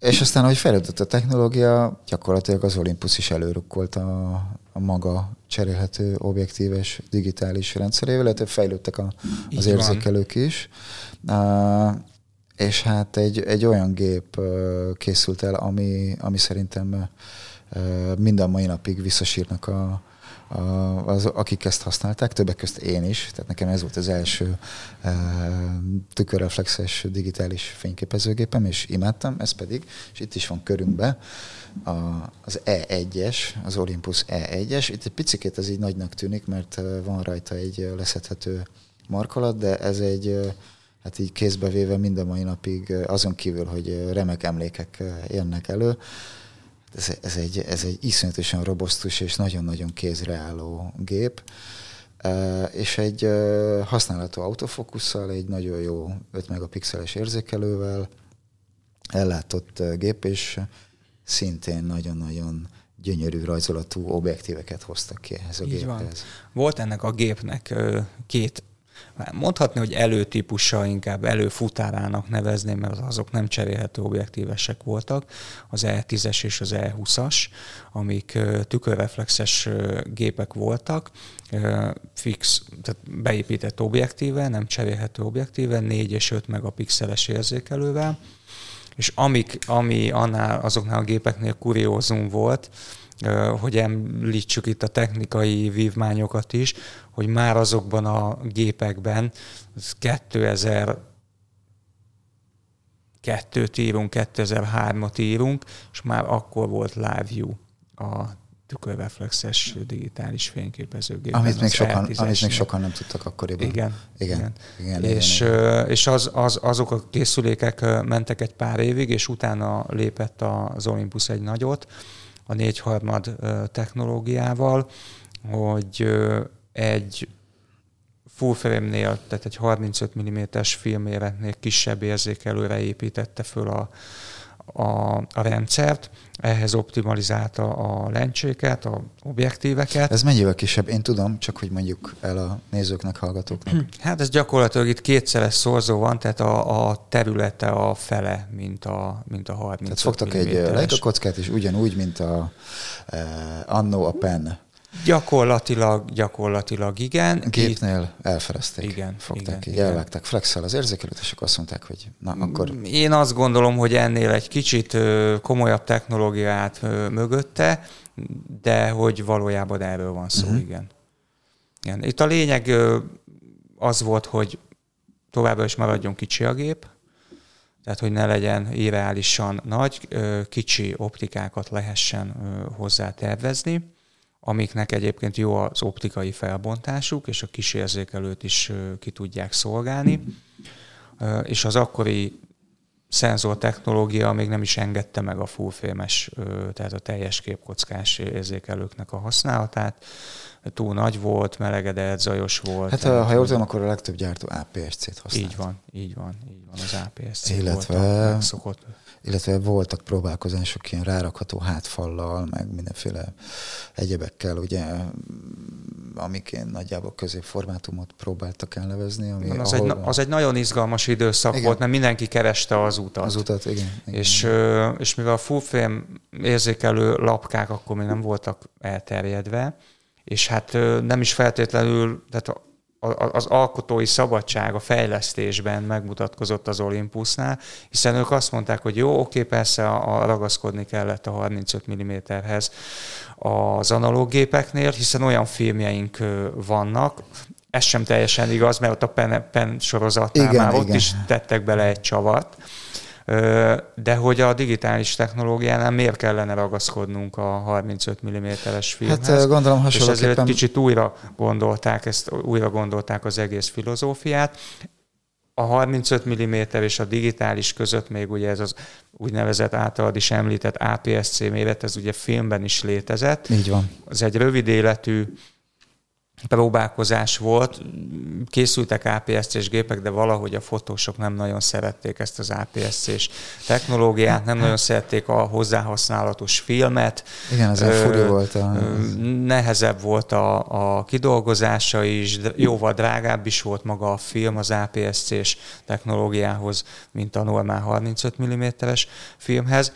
És aztán, ahogy fejlődött a technológia, gyakorlatilag az Olympus is előrukkolt a maga cserélhető objektíves digitális rendszerével, illetve fejlődtek az érzékelők is. És hát egy olyan gép készült el, ami szerintem mind a mai napig visszasírnak akik ezt használták, többek közt én is, tehát nekem ez volt az első tükörreflexes digitális fényképezőgépem, és imádtam, ez pedig, és itt is van körünkben az E1-es, az Olympus E1-es, itt egy picikét ez így nagynak tűnik, mert van rajta egy leszedhető markolat, de ez egy, hát így kézbe véve mind a mai napig, azon kívül, hogy remek emlékek jönnek elő, ez egy iszonyatosan robosztus és nagyon-nagyon kézre álló gép, és egy használható autofókusszal, egy nagyon jó 5 megapixeles érzékelővel ellátott gép, és szintén nagyon-nagyon gyönyörű rajzolatú objektíveket hoztak ki ez a géphez. Volt ennek a gépnek két, mondhatni, hogy előtípusa, inkább előfutárának nevezném, mert azok nem cserélhető objektívesek voltak, az E10-es és az E20-as, amik tükörreflexes gépek voltak, fix, tehát beépített objektíve, nem cserélhető objektíve, 4 és 5 megapixeles érzékelővel, és ami annál azoknál a gépeknél kuriózum volt, hogy említsük itt a technikai vívmányokat is, hogy már azokban a gépekben 2002-t írunk, 2003-at írunk, és már akkor volt Live View a tükörreflexes digitális fényképezőgépben. Amit még sokan nem tudtak akkoriban. Igen. És azok a készülékek mentek egy pár évig, és utána lépett az Olympus egy nagyot, a 4/3 technológiával, hogy egy full frame-nél, tehát egy 35 mm-es filméretnél kisebb érzékelőre építette föl a rendszert, ehhez optimalizálta a lencséket, a objektíveket. Ez mennyivel kisebb? Én tudom, csak hogy mondjuk el a nézőknek, hallgatóknak. Hát ez gyakorlatilag itt kétszeres szorzó van, tehát a területe a fele, mint a 35 mm. Tehát fogtak egy Leica-kockát is ugyanúgy, mint annó a Pen. Gyakorlatilag igen. Gépnél elferezték. Igen. Fogták ki, elvágták flexel az érzékelőt, és akkor azt mondták, hogy na akkor... Én azt gondolom, hogy ennél egy kicsit komolyabb technológiát mögötte, de hogy valójában erről van szó, igen. Itt a lényeg az volt, hogy továbbra is maradjon kicsi a gép, tehát hogy ne legyen irreálisan nagy, kicsi optikákat lehessen hozzá tervezni, amiknek egyébként jó az optikai felbontásuk, és a kis érzékelőt is ki tudják szolgálni. És az akkori szenzortechnológia még nem is engedte meg a fullframes, tehát a teljes képkockás érzékelőknek a használatát. Túl nagy volt, melegedett, zajos volt. Hát ha jól tudom, akkor a legtöbb gyártó APS-C-t használt. Így van az APS-C. Illetve voltak próbálkozások ilyen rárakható hátfallal, meg mindenféle egyebekkel, ugye, amik én nagyjából középformátumot próbáltak elnevezni. Az egy nagyon izgalmas időszak volt, mert mindenki kereste az utat. Igen. És mivel a full frame érzékelő lapkák akkor még nem voltak elterjedve, és hát nem is feltétlenül, tehát az alkotói szabadság a fejlesztésben megmutatkozott az Olympusnál, hiszen ők azt mondták, hogy jó, oké, persze ragaszkodni kellett a 35 mm-hez az analóg gépeknél, hiszen olyan filmjeink vannak, ez sem teljesen igaz, mert ott a Pen sorozatnál ott is tettek bele egy csavart, de hogy a digitális technológiánál miért kellene ragaszkodnunk a 35 mm-es filmhez. Hát gondolom hasonlóképpen... És ezért kicsit újra gondolták az egész filozófiát. A 35 mm és a digitális között még ugye ez az úgynevezett általad is említett APS-C méret, ez ugye filmben is létezett. Így van. Ez egy rövid életű próbálkozás volt, készültek APS-C-s gépek, de valahogy a fotósok nem nagyon szerették ezt az APS-C-s technológiát, nem nagyon szerették a hozzáhasználatos filmet. Igen, ez furú volt. Nehezebb volt a kidolgozása is, jóval drágább is volt maga a film az APS-C-s technológiához, mint a normál 35 mm-es filmhez,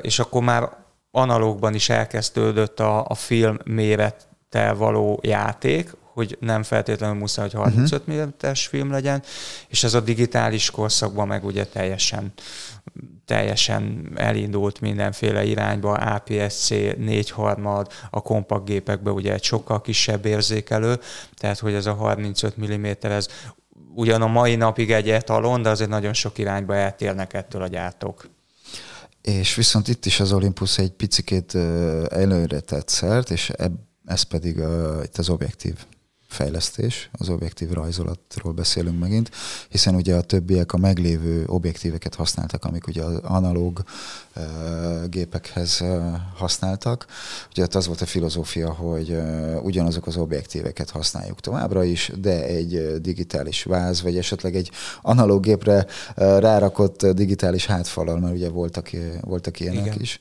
és akkor már analógban is elkezdődött a film méret való játék, hogy nem feltétlenül muszáj, hogy 35 mm-es film legyen, és ez a digitális korszakban meg ugye teljesen elindult mindenféle irányba, APS-C, 4/3, a kompakt gépekben ugye egy sokkal kisebb érzékelő, tehát hogy ez a 35 mm, ez ugyan a mai napig egy etalon, de azért nagyon sok irányba eltérnek ettől a gyártók. És viszont itt is az Olympus egy picikét előre tett szert, és ez pedig itt az objektív fejlesztés, az objektív rajzolatról beszélünk megint, hiszen ugye a többiek a meglévő objektíveket használtak, amik ugye az analóg gépekhez használtak. Ugye az volt a filozófia, hogy ugyanazok az objektíveket használjuk továbbra is, de egy digitális váz, vagy esetleg egy analóg gépre rárakott digitális hátfallal, mert ugye voltak ilyenek Igen. is.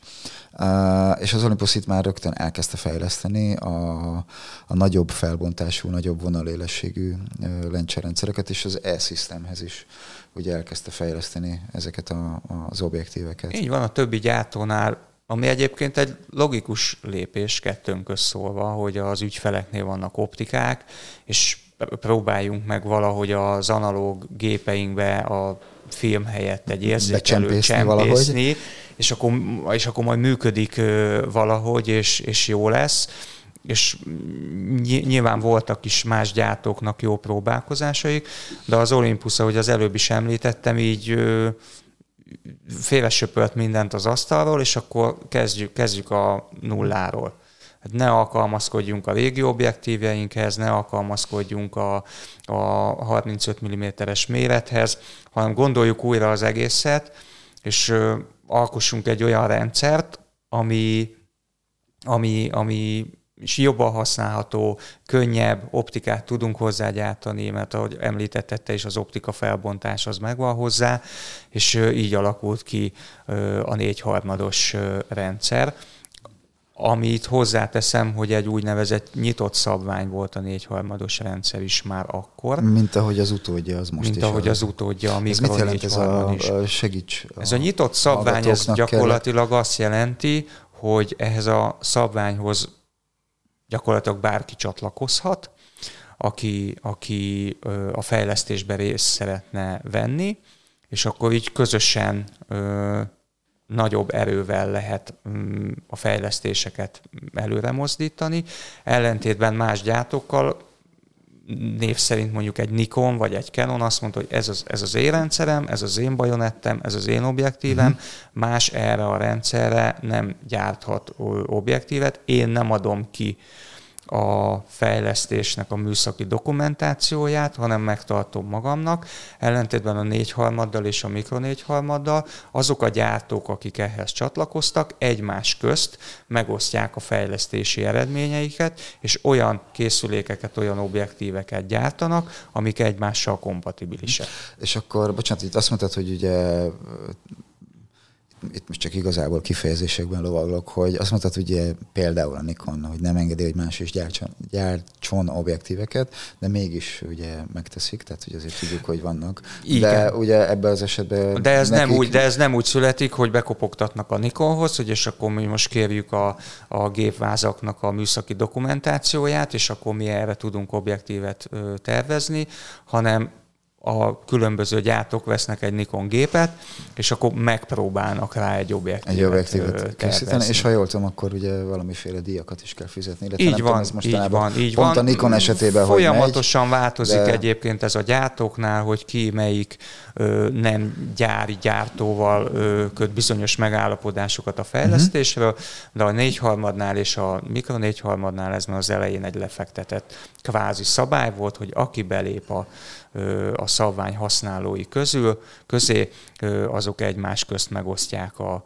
És az Olympus itt már rögtön elkezdte fejleszteni a nagyobb felbontású, nagyobb vonalélességű lencserendszereket, és az E-Systemhez is ugye elkezdte fejleszteni ezeket az objektíveket. Így van, a többi gyártónál, ami egyébként egy logikus lépés kettőnk közszólva, hogy az ügyfeleknél vannak optikák, és próbáljunk meg valahogy az analóg gépeinkbe a film helyett egy érzékelőt csempészni, és akkor majd működik valahogy, és jó lesz. És nyilván voltak is más gyártóknak jó próbálkozásaik, de az Olympus, ahogy az előbb is említettem, így félresöpölt mindent az asztalról, és akkor kezdjük a nulláról. Hát ne alkalmazkodjunk a régi objektíveinkhez, ne alkalmazkodjunk a 35 mm-es mérethez, hanem gondoljuk újra az egészet, és alkossunk egy olyan rendszert, ami és jobban használható, könnyebb, optikát tudunk hozzágyártani, mert ahogy említetted te is, az optika felbontás az megvan hozzá, és így alakult ki a 4/3-os rendszer. Amit hozzáteszem, hogy egy úgynevezett nyitott szabvány volt a 4/3-os rendszer is már akkor. Mint ahogy az utódja az most Mint ahogy az utódja a mikro 4/3-on is. Ez a nyitott szabvány, ez gyakorlatilag azt jelenti, hogy ehhez a szabványhoz gyakorlatilag bárki csatlakozhat, aki a fejlesztésben részt szeretne venni, és akkor így közösen nagyobb erővel lehet a fejlesztéseket előre mozdítani. Ellentétben más gyártókkal, név szerint mondjuk egy Nikon vagy egy Canon azt mondta, hogy ez az én rendszerem, ez az én bajonettem, ez az én objektívem, más erre a rendszerre nem gyárthat objektívet, én nem adom ki a fejlesztésnek a műszaki dokumentációját, hanem megtartom magamnak. Ellentétben a 4/3-dal és a mikro 4/3-dal azok a gyártók, akik ehhez csatlakoztak, egymás közt megosztják a fejlesztési eredményeiket, és olyan készülékeket, olyan objektíveket gyártanak, amik egymással kompatibilisek. És akkor, bocsánat, itt azt mondtad, hogy ugye itt most csak igazából kifejezésekben lovaglok, hogy azt mondtad, ugye például a Nikon, hogy nem engedi, hogy más is gyártson objektíveket, de mégis ugye megteszik, tehát ugye azért tudjuk, hogy vannak. Igen. De ugye ebben az esetben... De ez nem úgy születik, hogy bekopogtatnak a Nikonhoz, hogy és akkor mi most kérjük a gépvázaknak a műszaki dokumentációját, és akkor mi erre tudunk objektívet tervezni, hanem a különböző gyártók vesznek egy Nikon gépet, és akkor megpróbálnak rá egy objektívet készíteni. És ha jól tudom, akkor ugye valamiféle díjakat is kell fizetni. Így van. A Nikon esetében folyamatosan hogy megy, változik egyébként ez a gyártóknál, hogy ki melyik nem gyári gyártóval köt bizonyos megállapodásokat a fejlesztésről, de a 4/3-nál és a mikro 4/3-nál ez már az elején egy lefektetett kvázi szabály volt, hogy aki belép a szabvány használói közé, azok egymás közt megosztják a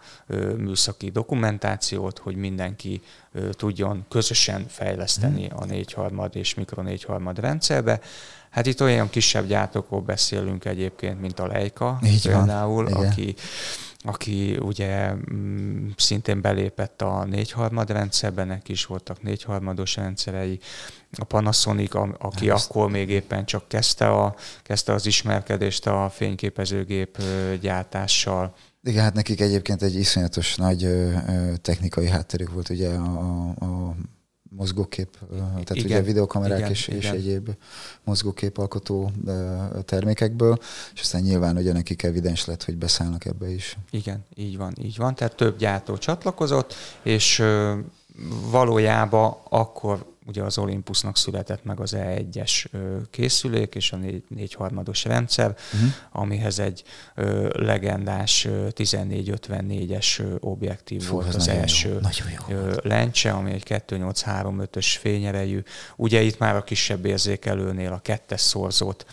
műszaki dokumentációt, hogy mindenki tudjon közösen fejleszteni a 4/3 és mikro 4/3 rendszerbe. Hát itt olyan kisebb gyártókról beszélünk egyébként, mint a Leica például, aki ugye szintén belépett a 4/3 rendszerben, neki is voltak 4/3-os rendszerei. A Panasonic, aki akkor még éppen csak kezdte az ismerkedést a fényképezőgép gyártással. Igen, hát nekik egyébként egy iszonyatos nagy technikai hátterük volt, ugye a mozgókép, tehát igen, ugye videokamerák és egyéb mozgóképalkotó termékekből, és aztán nyilván ugye nekik evidens lett, hogy beszállnak ebbe is. Igen, így van. Tehát több gyártó csatlakozott, és valójában akkor ugye az Olympusnak született meg az E1-es készülék és a 4/3-os rendszer, amihez egy legendás 1454-es objektív volt az első lencse, ami egy 2.835-ös fényerejű. Ugye itt már a kisebb érzékelőnél a 2-es szorzót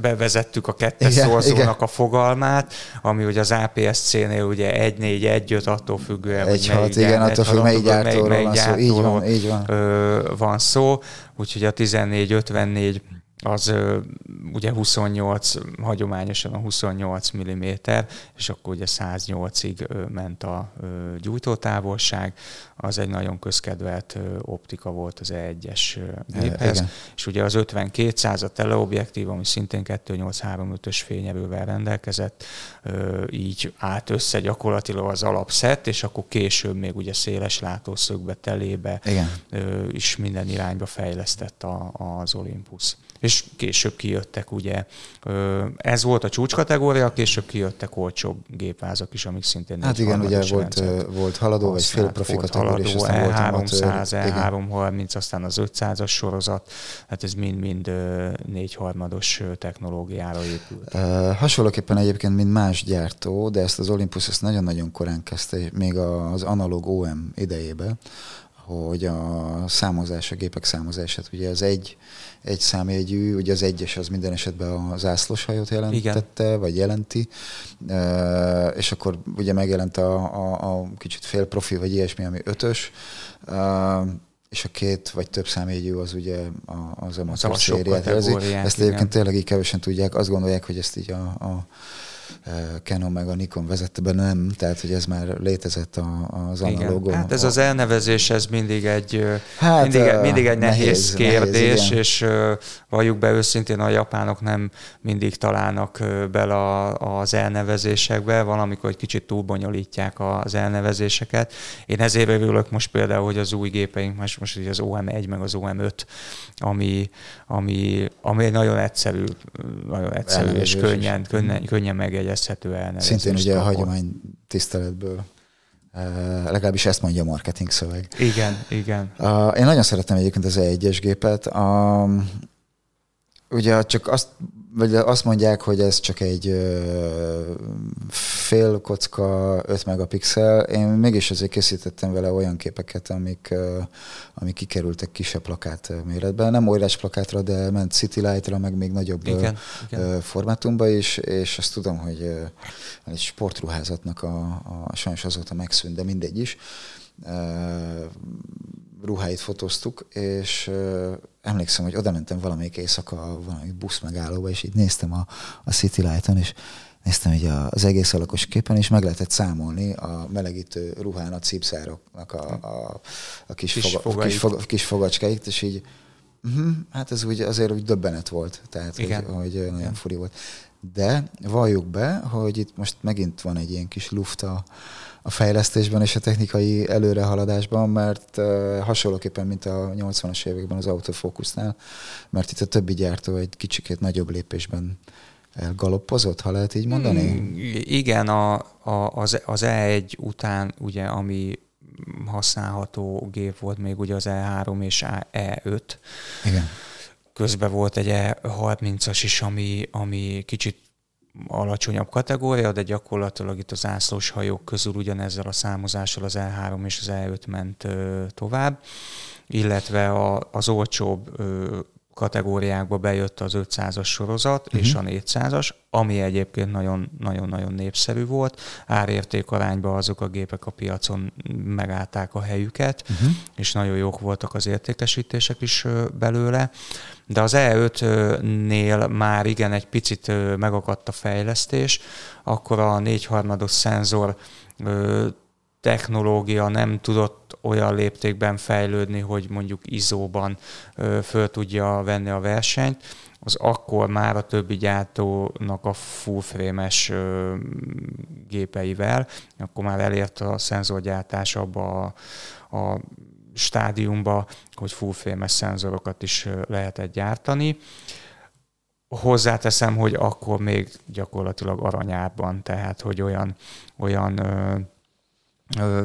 bevezettük a 2-es szorzónak a fogalmát, ami ugye az APS-C-nél ugye 1.4, 1.5, attól függően, hogy melyik gyártóról van szó. Így van szó, úgyhogy a 14-54 az ugye 28, hagyományosan a 28 mm, és akkor ugye 108-ig ment a gyújtótávolság, az egy nagyon közkedvelt optika volt az E1-es géphez, és ugye az 5200 a teleobjektív, ami szintén 2.835-ös fényerővel rendelkezett, így állt össze gyakorlatilag az alapszett, és akkor később még ugye széles látószögbe, telébe is minden irányba fejlesztett az Olympus. És később kijöttek ugye, ez volt a csúcskategória, később kijöttek olcsóbb gépvázak is, amik szintén... Hát igen, ugye volt haladó, vagy félprofi kategória, és aztán volt E300, E330, aztán az 500-as sorozat, hát ez mind 4/3-os technológiára épült. Hasonlóképpen egyébként, mint más gyártó, de ezt az Olympus ezt nagyon-nagyon korán kezdte, még az analóg OM idejében, hogy a gépek számozását, ugye az egy számjegyű, ugye az egyes az minden esetben a zászlós hajót jelentette, vagy jelenti, és akkor ugye megjelent a kicsit félprofi, vagy ilyesmi, ami 5-ös, és a 2 vagy több számjegyű az ugye az amatőr szériát jelzi. Ezt egyébként tényleg így kevesen tudják, azt gondolják, hogy ezt így a Canon meg a Nikon vezette be, nem? Tehát, hogy ez már létezett az analógon. Hát ez az elnevezés, ez mindig egy nehéz kérdés, és valljuk be őszintén, a japánok nem mindig találnak bele az elnevezésekbe, valamikor egy kicsit túlbonyolítják az elnevezéseket. Én ezért örülök most például, hogy az új gépeink, most az OM1 meg az OM5, ami nagyon egyszerű és könnyen megjegyezhető elnevezés. Szintén ugye a hagyomány tiszteletből. Legalábbis ezt mondja a marketing szöveg. Igen. Én nagyon szeretem egyébként az E1-es gépet. Ugye csak azt mondják, hogy ez csak egy fél kocka, 5 megapixel. Én mégis azért készítettem vele olyan képeket, amik kikerültek kisebb plakát méretben. Nem órás plakátra, de ment City Light-ra, meg még nagyobb formátumba is, és azt tudom, hogy egy sportruházatnak sajnos azóta megszűnt, de mindegy is. Ruháit fotóztuk, és emlékszem, hogy odamentem valamelyik éjszaka valami buszmegállóba, és így néztem a City Light-on, és néztem így az egész alakos képen, és meg lehetett számolni a melegítő ruhán a cipszároknak a kis fogacskáit, és így hát ez úgy, azért úgy döbbenet volt, tehát hogy nagyon furi volt. De valljuk be, hogy itt most megint van egy ilyen kis luft a fejlesztésben és a technikai előrehaladásban, mert hasonlóképpen, mint a 80-as években az autofókusznál, mert itt a többi gyártó egy kicsikét nagyobb lépésben elgaloppozott, ha lehet így mondani? Igen, az E1 után, ugye, ami használható gép volt még ugye az E3 és E5. Igen. Közben volt egy E30-as is, ami kicsit alacsonyabb kategória, de gyakorlatilag itt a zászlós hajók közül ugyanezzel a számozással az E3 és az E5 ment tovább, illetve az olcsóbb kategóriákba bejött az 500-as sorozat és a 400-as, ami egyébként nagyon-nagyon népszerű volt. Árérték arányban azok a gépek a piacon megállták a helyüket, és nagyon jók voltak az értékesítések is belőle. De az E5-nél már igen egy picit megakadt a fejlesztés, akkor a 4/3-os szenzor technológia nem tudott olyan léptékben fejlődni, hogy mondjuk izóban föl tudja venni a versenyt, az akkor már a többi gyártónak a full frame-es gépeivel, akkor már elért a szenzorgyártás abba a stádiumba, hogy full frame-es szenzorokat is lehetett gyártani. Hozzáteszem, hogy akkor még gyakorlatilag aranyárban, tehát hogy olyan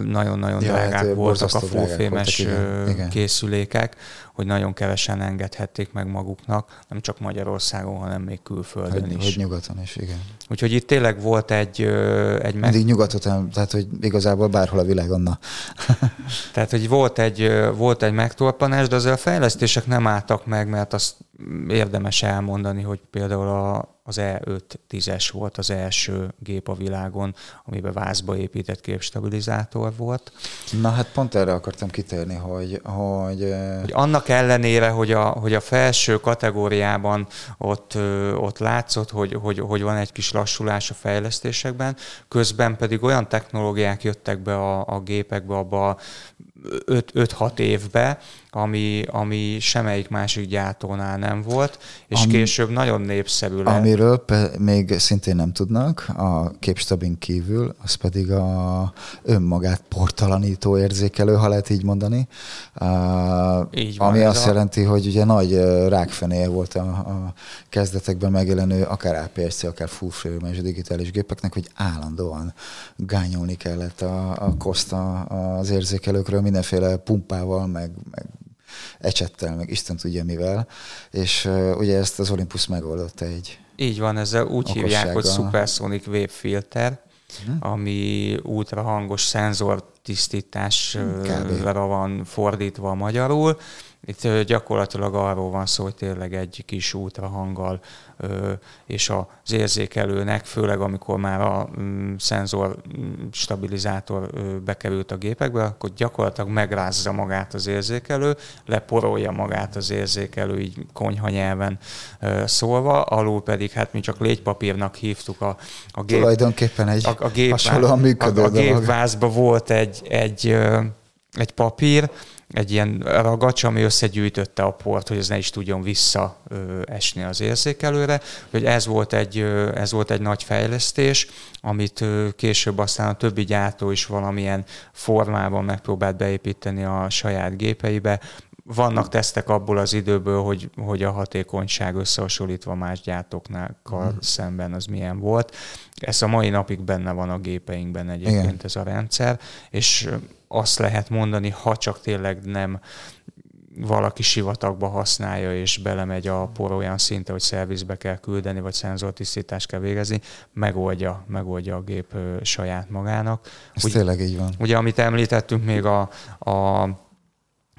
nagyon-nagyon drágák voltak a fullfémes készülékek, hogy nagyon kevesen engedhették meg maguknak, nem csak Magyarországon, hanem még külföldön is. Hogy nyugaton is, igen. Úgyhogy itt tényleg volt egy mindig nyugaton, tehát hogy igazából bárhol a világon. Na. Tehát, hogy volt egy megtorpanás, de azért a fejlesztések nem álltak meg, mert azt érdemes elmondani, hogy például az E510-es volt az első gép a világon, amiben vázba épített képstabilizátor volt. Na hát pont erre akartam kitérni, hogy annak ellenére, hogy a felső kategóriában ott látszott, hogy van egy kis lassulás a fejlesztésekben, közben pedig olyan technológiák jöttek be a gépekbe, abba 5-6 évbe, ami semmelyik másik gyártónál nem volt, és később nagyon népszerű lett. Amiről még szintén nem tudnak, a képstabin kívül, az pedig a önmagát portalanító érzékelő, ha lehet így mondani. Így van, ami azt jelenti, hogy ugye nagy rákfenéje volt a kezdetekben megjelenő, akár APS-C, akár full frame és digitális gépeknek, hogy állandóan gányolni kellett a koszt az érzékelőkről, mindenféle pumpával, meg ecsettel, meg Isten tudja mivel, és ugye ezt az Olympus megoldotta egy. Így van, ezzel úgy hívják, hogy Supersonic Wave Filter, ami ultrahangos szenzortisztításra van fordítva magyarul. Itt gyakorlatilag arról van szó, hogy tényleg egy kis ultrahanggal és az érzékelőnek, főleg amikor már a szenzor stabilizátor bekerült a gépekbe, akkor gyakorlatilag megrázza magát az érzékelő, leporolja magát az érzékelő, így konyha nyelven szólva, alul pedig hát mi csak légypapírnak hívtuk a gép. Tulajdonképpen egy hasonlóan működő dolog. A gépvázba volt egy papír, egy ilyen ragacs, ami összegyűjtötte a port, hogy ez ne is tudjon visszaesni az érzékelőre. Úgyhogy ez volt egy nagy fejlesztés, amit később aztán a többi gyártó is valamilyen formában megpróbált beépíteni a saját gépeibe. Vannak tesztek abból az időből, hogy a hatékonyság összehasonlítva más gyártóknál szemben az milyen volt. Ez a mai napig benne van a gépeinkben egyébként. Igen. Ez a rendszer, és azt lehet mondani, ha csak tényleg nem valaki sivatagba használja, és belemegy a por olyan szinte, hogy szervizbe kell küldeni, vagy szenzortisztítást kell végezni, megoldja a gép saját magának. Ez tényleg így van. Ugye, amit említettünk még a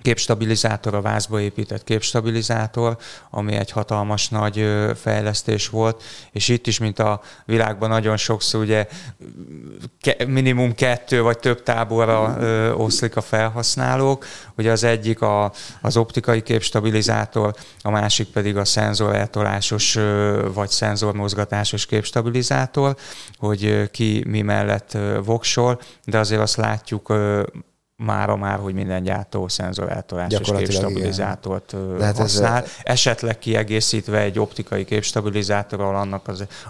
képstabilizátor, a vázba épített képstabilizátor, ami egy hatalmas nagy fejlesztés volt, és itt is, mint a világban nagyon sokszor, ugye minimum 2 vagy több táborra oszlik a felhasználók, ugye az egyik az optikai képstabilizátor, a másik pedig a szenzoreltolásos vagy szenzormozgatásos képstabilizátor, hogy ki mi mellett voksol, de azért azt látjuk már, hogy minden gyártó szenzoreltolásos képstabilizátort használ. Esetleg kiegészítve egy optikai képstabilizátorral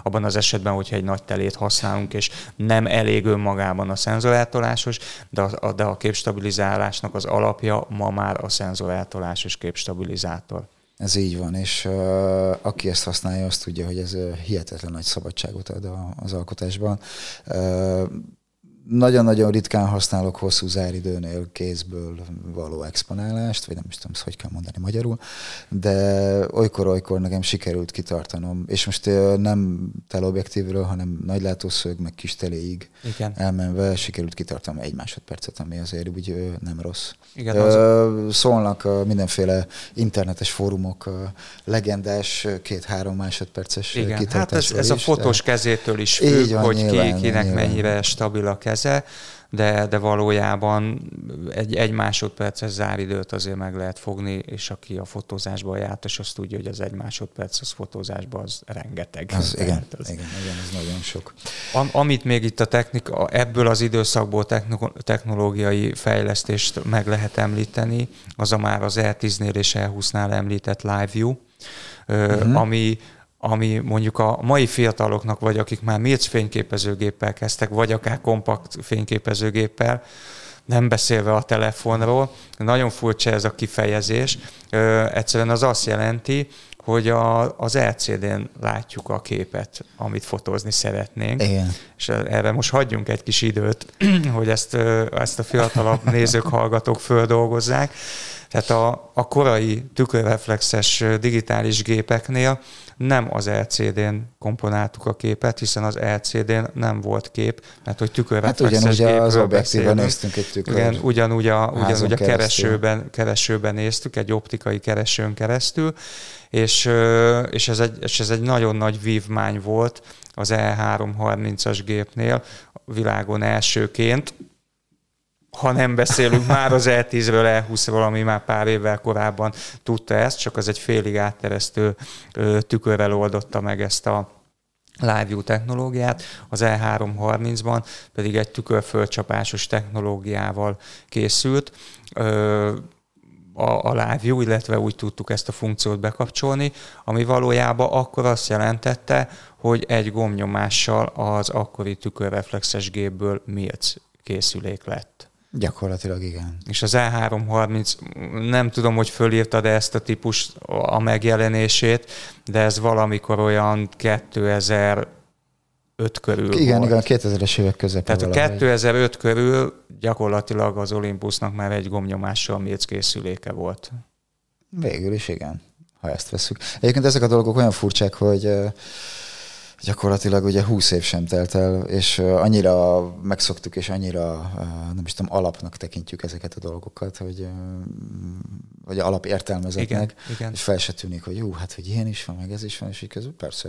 abban az esetben, hogyha egy nagy telét használunk, és nem elég önmagában a szenzoreltolásos, de a képstabilizálásnak az alapja ma már a szenzoreltolásos képstabilizátor. Ez így van, és aki ezt használja, azt tudja, hogy ez hihetetlen nagy szabadságot ad az alkotásban. nagyon-nagyon ritkán használok hosszú záridőnél kézből való exponálást, vagy nem is tudom, hogy kell mondani magyarul, de olykor-olykor nekem sikerült kitartanom, és most nem teleobjektívről, hanem nagylátószög, meg kis teléig elmenve sikerült kitartanom 1 másodpercet, ami azért úgy nem rossz. Igen, szólnak mindenféle internetes fórumok, legendás 2-3 másodperces kitartásról. Hát ez a fotós kezétől is függ, van, hogy kinek mennyire stabil a keze, de valójában egy másodperces záridőt azért meg lehet fogni, és aki a fotózásban jártas, azt tudja, hogy az 1 másodperc az fotózásban az rengeteg. Igen, ez nagyon sok. Amit még itt ebből az időszakból technológiai fejlesztést meg lehet említeni, az a már az E10-nél és E20-nál említett LiveView, ami mondjuk a mai fiataloknak, vagy akik már mirc fényképezőgéppel kezdtek, vagy akár kompakt fényképezőgéppel, nem beszélve a telefonról, nagyon furcsa ez a kifejezés. Egyszerűen az azt jelenti, hogy az LCD-n látjuk a képet, amit fotózni szeretnénk. Igen. És erre most hagyjunk egy kis időt, hogy ezt a fiatalabb nézők, hallgatók földolgozzák. Tehát a korai tükörreflexes digitális gépeknél nem az LCD-n komponáltuk a képet, hiszen az LCD-n nem volt kép, mert hogy tükörreflexes gépről az objektívben néztünk egy tükör. Igen, ugyanúgy a keresőben néztük, egy optikai keresőn keresztül, és ez egy nagyon nagy vívmány volt az E330-as gépnél, világon elsőként, ha nem beszélünk már az E10-ről, E20-ról, ami már pár évvel korábban tudta ezt, csak az egy félig átteresztő tükörrel oldotta meg ezt a LiveView technológiát, az E330-ban pedig egy tükörfölcsapásos technológiával készült a LiveView, illetve úgy tudtuk ezt a funkciót bekapcsolni, ami valójában akkor azt jelentette, hogy egy gombnyomással az akkori tükörreflexes gépből mirc készülék lett. Gyakorlatilag igen. És az E330, nem tudom, hogy fölírtad ezt a típust, a megjelenését, de ez valamikor olyan 2005 körül volt. Igen, 2000-es évek közepén. Tehát a 2005 körül gyakorlatilag az Olympusnak már egy gombnyomással mirc készüléke volt. Végül is igen, ha ezt veszük. Egyébként ezek a dolgok olyan furcsák, hogy gyakorlatilag ugye 20 év sem telt el, és annyira megszoktuk, és annyira, nem is tudom, alapnak tekintjük ezeket a dolgokat, hogy alapértelmezetnek, és fel se tűnik, hogy jó, hát hogy ilyen is van, meg ez is van, és így közül persze,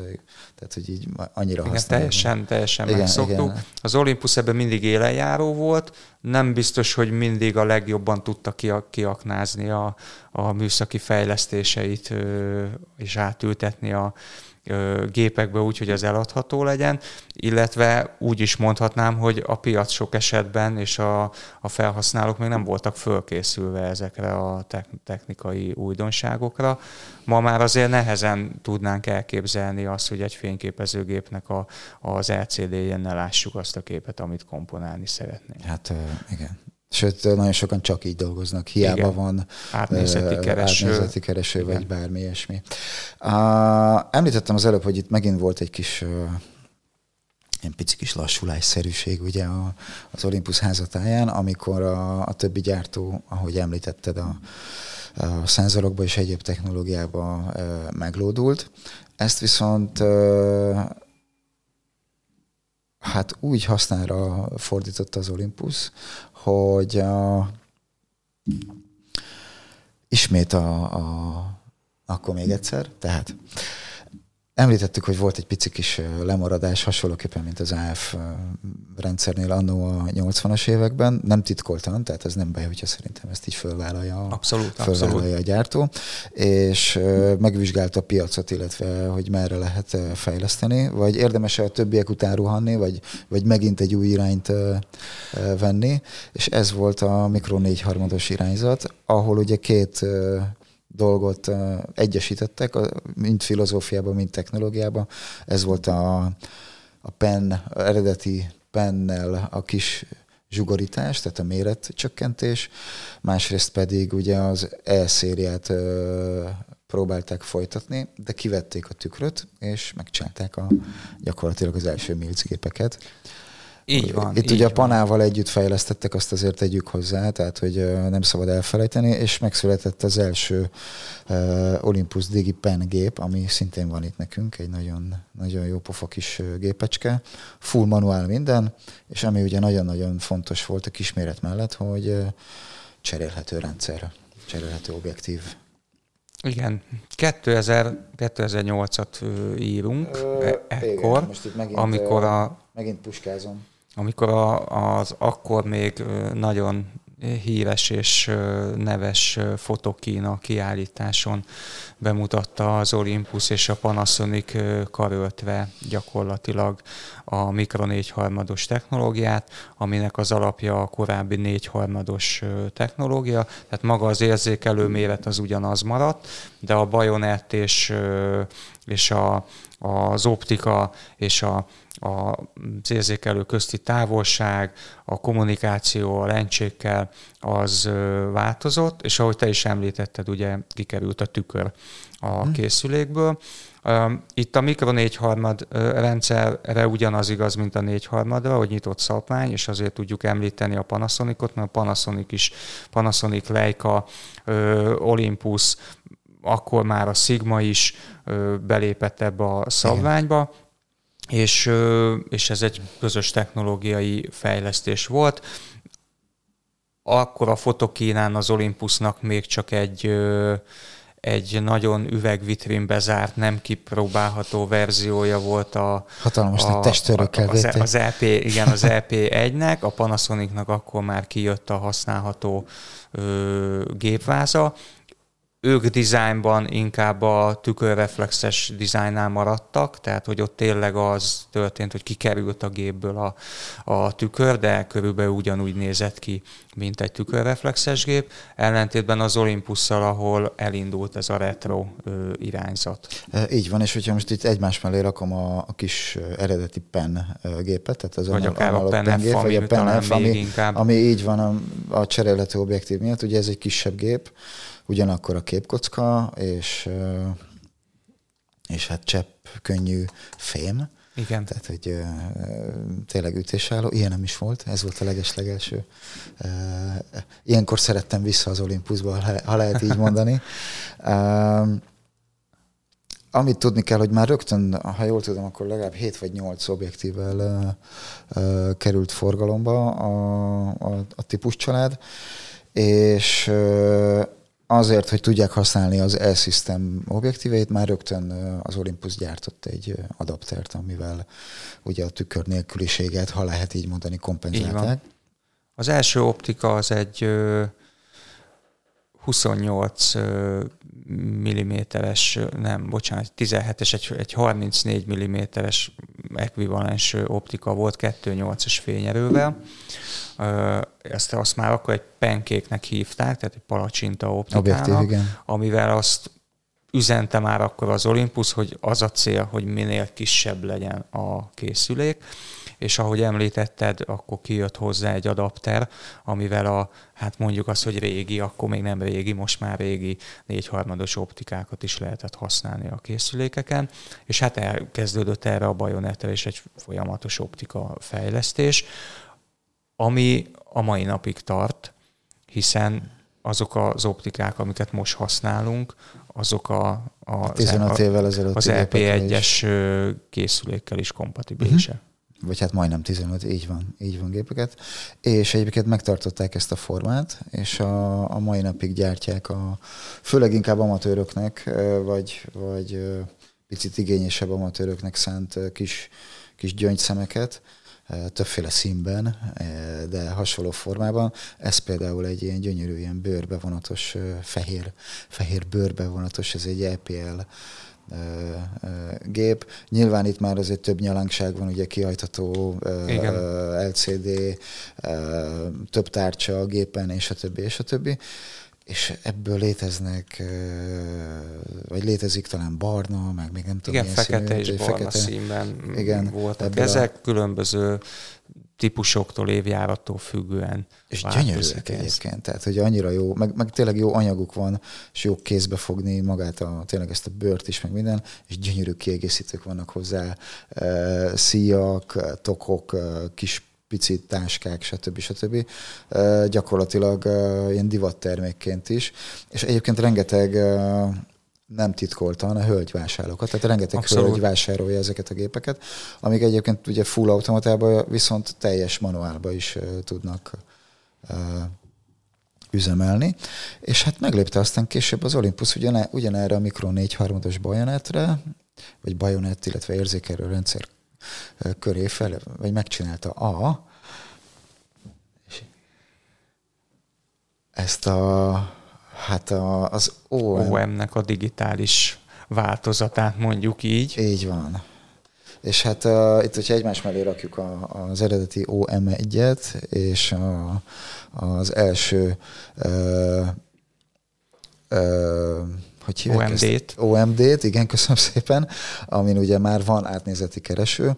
tehát hogy így annyira használjuk. Teljesen megszoktuk. Igen. Az Olympus ebben mindig élenjáró volt, nem biztos, hogy mindig a legjobban tudta kiaknázni a műszaki fejlesztéseit, és átültetni a gépekbe úgy, hogy az eladható legyen, illetve úgy is mondhatnám, hogy a piac sok esetben és a felhasználók még nem voltak fölkészülve ezekre a technikai újdonságokra. Ma már azért nehezen tudnánk elképzelni azt, hogy egy fényképezőgépnek az LCD-jén ne lássuk azt a képet, amit komponálni szeretnénk. Hát igen. Sőt, nagyon sokan csak így dolgoznak, hiába van átnézeti kereső vagy bármi ilyesmi. Említettem az előbb, hogy itt megint volt egy kis ilyen pici kis lassulásszerűség ugye az Olympus házatáján, amikor a többi gyártó, ahogy említetted, a szenzorokba és egyéb technológiába meglódult. Ezt viszont hát úgy hasznára fordította az Olympus, hogy ismét akkor még egyszer, tehát említettük, hogy volt egy pici kis lemaradás, hasonlóképpen, mint az AF rendszernél annó a 80-as években, nem titkoltan, tehát ez nem baj, hogyha szerintem ezt így fölvállalja a gyártó, és megvizsgálta a piacot, illetve hogy merre lehet fejleszteni, vagy érdemes-e a többiek után ruhanni, vagy megint egy új irányt venni, és ez volt a Micro 4/3-os irányzat, ahol ugye két dolgot egyesítettek, mind filozófiában, mind technológiában. Ez volt a pen, eredeti pennel a kis zsugorítás, tehát a méretcsökkentés, másrészt pedig ugye az E-szériát próbálták folytatni, de kivették a tükröt, és megcsinálták gyakorlatilag az első milcgépeket. Így van. Itt így ugye a Panával együtt fejlesztettek, azt azért tegyük hozzá, tehát hogy nem szabad elfelejteni, és megszületett az első Olympus DigiPen gép, ami szintén van itt nekünk, egy nagyon, nagyon jó pofa kis gépecske, full manuál minden, és ami ugye nagyon-nagyon fontos volt a kisméret mellett, hogy cserélhető rendszer, cserélhető objektív. Igen, 2008-at írunk ekkor, igen, most itt megint, amikor megint puskázom. Amikor az akkor még nagyon híres és neves Fotokína kiállításon bemutatta az Olympus és a Panasonic karöltve gyakorlatilag a mikro 4/3-os technológiát, aminek az alapja a korábbi 4/3-os technológia, tehát maga az érzékelő méret az ugyanaz maradt, de a bajonett és az optika és az érzékelő közti távolság, a kommunikáció a lencsékkel az változott, és ahogy te is említetted, ugye kikerült a tükör a készülékből. Itt a mikro 4/3 rendszerre ugyanaz igaz, mint a 4/3-ra, hogy nyitott szaplány, és azért tudjuk említeni a Panasonicot, mert a Panasonic, Leica, Olympus, akkor már a Sigma is belépett ebbe a szabványba, és ez egy közös technológiai fejlesztés volt. Akkor a Fotokínán az Olympusnak még csak egy nagyon üvegvitrínbe zárt, nem kipróbálható verziója volt hatalmas nagy testőrökkel védték. Az EP1-nek, a Panasonicnak akkor már kijött a használható gépváza. Ők dizájnban inkább a tükörreflexes dizájnnál maradtak, tehát hogy ott tényleg az történt, hogy kikerült a gépből a tükör, de körülbelül ugyanúgy nézett ki, mint egy tükörreflexes gép. Ellentétben az Olympusszal, ahol elindult ez a retro irányzat. Így van, és hogyha most itt egymás mellé rakom a kis eredeti pen gépet, tehát az vagy akár a PenF, ami így van a cserélhető objektív miatt, ugye ez egy kisebb gép, ugyanakkor a képkocka, és hát csepp könnyű fém. Igen. Tehát, hogy tényleg ütésálló. Ilyen nem is volt, ez volt a legeslegelső. Ilyenkor szerettem vissza az Olympusba, ha lehet így mondani. Amit tudni kell, hogy már rögtön, ha jól tudom, akkor legalább 7 vagy 8 objektívvel került forgalomba a típuscsalád, és azért, hogy tudják használni az E-System objektíveit, már rögtön az Olympus gyártott egy adaptert, amivel ugye a tükör nélküliséget, ha lehet így mondani, kompenzálták. Az első optika az egy 28 milliméteres, nem, bocsánat, 17-es, egy 34 milliméteres ekvivalens optika volt 2.8-es fényerővel. Azt már akkor egy penkéknek hívták, tehát egy palacsinta optikának, amivel azt üzente már akkor az Olympus, hogy az a cél, hogy minél kisebb legyen a készülék, és ahogy említetted, akkor kijött hozzá egy adapter, amivel hát mondjuk azt, hogy régi, akkor még nem régi, most már régi 4/3-os optikákat is lehetett használni a készülékeken, és hát elkezdődött erre a bajonettel és egy folyamatos optika fejlesztés, ami a mai napig tart, hiszen azok az optikák, amiket most használunk, azok a 15 évvel ezelőtt az EP1-es készülékkel is kompatibilisek. Vagy hát majdnem 15, így van gépeket. És egyébként megtartották ezt a formát, és a mai napig gyártják főleg inkább amatőröknek, vagy picit igényesebb amatőröknek szánt kis gyöngyszemeket, többféle színben, de hasonló formában. Ez például egy ilyen gyönyörű, ilyen bőrbevonatos, fehér bőrbevonatos, ez egy EPL gép. Nyilván itt már azért több nyalánkság van, ugye kihajtható LCD, több tárcsa a gépen, és a többi, és a többi. És ebből létezik talán barna, meg még nem tudom, igen, fekete és barna színben voltak. Ezek különböző típusoktól, évjárattól függően. És gyönyörűek egyébként, tehát hogy annyira jó, meg tényleg jó anyaguk van, és jó kézbe fogni magát, tényleg ezt a bőrt is, meg minden, és gyönyörű kiegészítők vannak hozzá, szíjak, tokok, kis picit táskák, stb. Gyakorlatilag ilyen divattermékként is. És egyébként rengeteg, nem titkoltan, a hölgyvásárlókat. Tehát rengeteg abszolút. Hölgy vásárolja ezeket a gépeket, amik egyébként ugye full automatában, viszont teljes manuálba is tudnak üzemelni. És hát meglépte aztán később az Olympus ugyanerre a Micron 4/3-os bajonetre, vagy bajonett, illetve érzékelő rendszer köré fel, vagy megcsinálta az OM-nek a digitális változatát, mondjuk így. Így van. És hát itt, hogyha egymás mellé rakjuk az eredeti OM1-et, és az első OMD-t, igen, köszönöm szépen, amin ugye már van átnézeti kereső,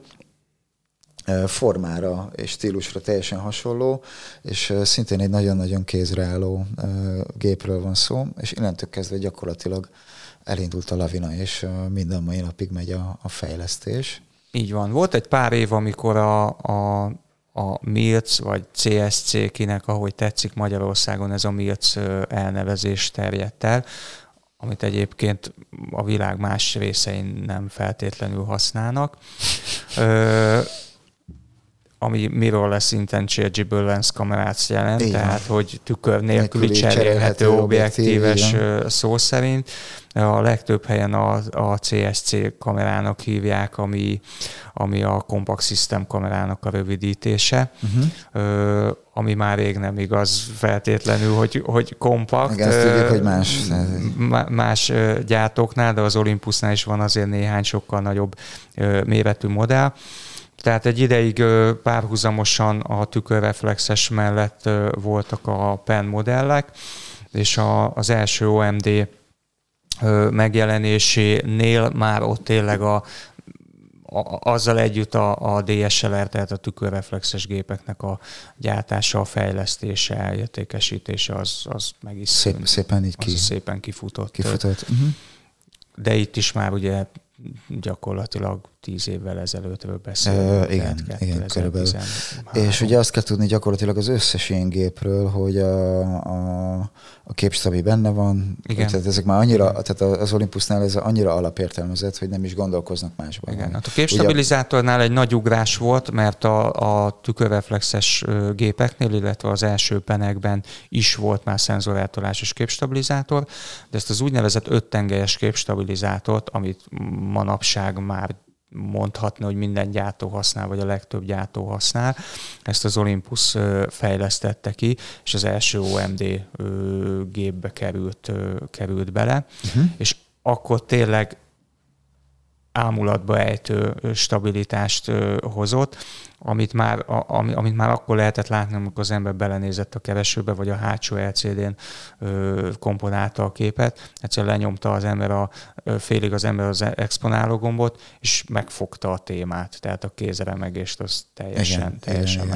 formára és stílusra teljesen hasonló, és szintén egy nagyon-nagyon kézreálló gépről van szó, és innentől kezdve gyakorlatilag elindult a lavina, és minden mai napig megy a fejlesztés. Így van. Volt egy pár év, amikor a Milc, vagy CSC, kinek ahogy tetszik Magyarországon, ez a Milc elnevezés terjedt el, amit egyébként a világ más részein nem feltétlenül használnak. Ami mirrorless intangible lens kamerát jelent, igen. Tehát hogy tükör nélküli cserélhető objektíves szó szerint. A legtöbb helyen a CSC kamerának hívják, ami a Compact System kamerának a rövidítése, ami már rég nem igaz feltétlenül, hogy kompakt. Igen, ezt tudjuk, hogy más gyártóknál, de az Olympusnál is van azért néhány sokkal nagyobb méretű modell. Tehát egy ideig párhuzamosan a tükörreflexes mellett voltak a pen modellek, és az első OMD megjelenésénél már ott tényleg azzal együtt a DSLR, tehát a tükörreflexes gépeknek a gyártása, a fejlesztése, elértékesítése, az meg is szépen, így szépen kifutott. Uh-huh. De itt is már ugye gyakorlatilag 10 évvel ezelőttről beszélünk. Igen, körülbelül. És ugye azt kell tudni gyakorlatilag az összes ilyen gépről, hogy a képstabi benne van. Igen. Tehát ezek már annyira, tehát az Olympusnál ez annyira alapértelmezett, hogy nem is gondolkoznak másban. Igen. Hát a képstabilizátornál egy nagy ugrás volt, mert a tükörreflexes gépeknél, illetve az első penekben is volt már szenzorátolásos képstabilizátor, de ezt az úgynevezett 5 tengelyes képstabilizátort, amit manapság már mondhatni, hogy minden gyártó használ, vagy a legtöbb gyártó használ. Ezt az Olympus fejlesztette ki, és az első OMD gépbe került bele, és akkor tényleg ámulatba ejtő stabilitást hozott, amit már akkor lehetett látni, amikor az ember belenézett a keresőbe, vagy a hátsó LCD-n komponálta a képet. Egyszerűen lenyomta az ember félig az ember az exponáló gombot, és megfogta a témát. Tehát a kézremegést az teljesen.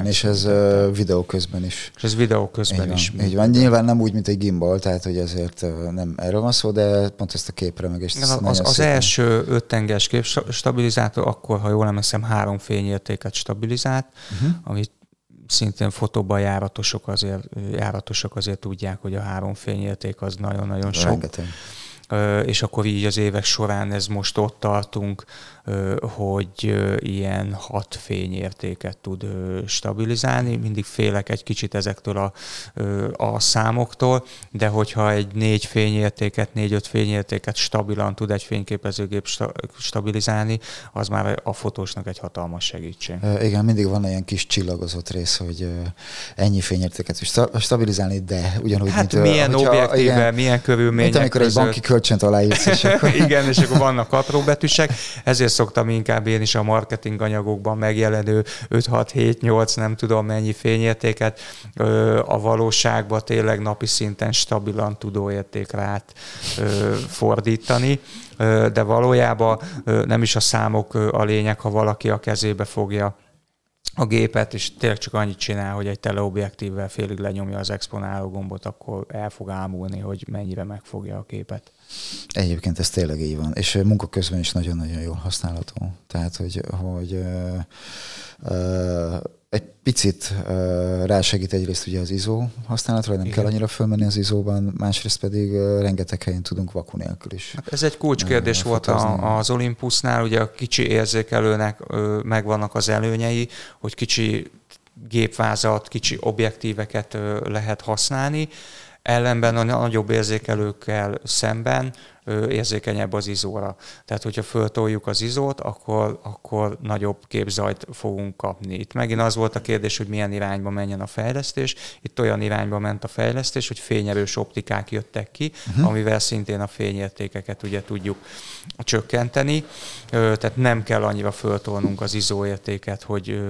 És ez videó közben is. Így van. Nyilván nem úgy, mint egy gimbal, tehát hogy ezért nem erről van szó, de pont ezt a képremegést. Az első 5 tengelyes képstabilizátor akkor, ha jól emlékszem, 3 fényértéket stabilizált, amit szintén fotóban járatosak azért tudják, hogy a 3 fényérték az nagyon-nagyon sok. Rengeteg. És akkor így az évek során ez most ott tartunk, hogy ilyen 6 fényértéket tud stabilizálni. Mindig félek egy kicsit ezektől a számoktól, de hogyha egy 4-5 fényértéket stabilan tud egy fényképezőgép stabilizálni, az már a fotósnak egy hatalmas segítség. Igen, mindig van ilyen kis csillagozott rész, hogy ennyi fényértéket is stabilizálni, de ugyanúgy, hát mint... milyen objektívvel, milyen körülmények között. Amikor egy banki kölcsönt aláírsz, és akkor... Igen, és akkor vannak apróbetűsek. Ezért szoktam inkább én is a marketing anyagokban megjelenő 5, 6, 7, 8, nem tudom mennyi fényértéket a valóságban tényleg napi szinten stabilan tudóértékre átfordítani. De valójában nem is a számok a lényeg, ha valaki a kezébe fogja a gépet, és tényleg csak annyit csinál, hogy egy teleobjektívvel félig lenyomja az exponáló gombot, akkor el fog ámulni, hogy mennyire megfogja a képet. Egyébként ez tényleg így van, és munka közben is nagyon-nagyon jól használható. Tehát, hogy egy picit rásegít egyrészt ugye az izó használatra, hogy nem igen. kell annyira fölmenni az izóban, másrészt pedig rengeteg helyen tudunk vaku nélkül is. Hát ez egy kulcskérdés volt az Olympusnál, ugye a kicsi érzékelőnek megvannak az előnyei, hogy kicsi gépvázat, kicsi objektíveket lehet használni, ellenben a nagyobb érzékelőkkel szemben érzékenyebb az izóra. Tehát, hogyha föltoljuk az izót, akkor nagyobb képzajt fogunk kapni. Itt megint az volt a kérdés, hogy milyen irányba menjen a fejlesztés. Itt olyan irányba ment a fejlesztés, hogy fényerős optikák jöttek ki, amivel szintén a fényértékeket ugye tudjuk csökkenteni. Tehát nem kell annyira föltolnunk az izóértéket, hogy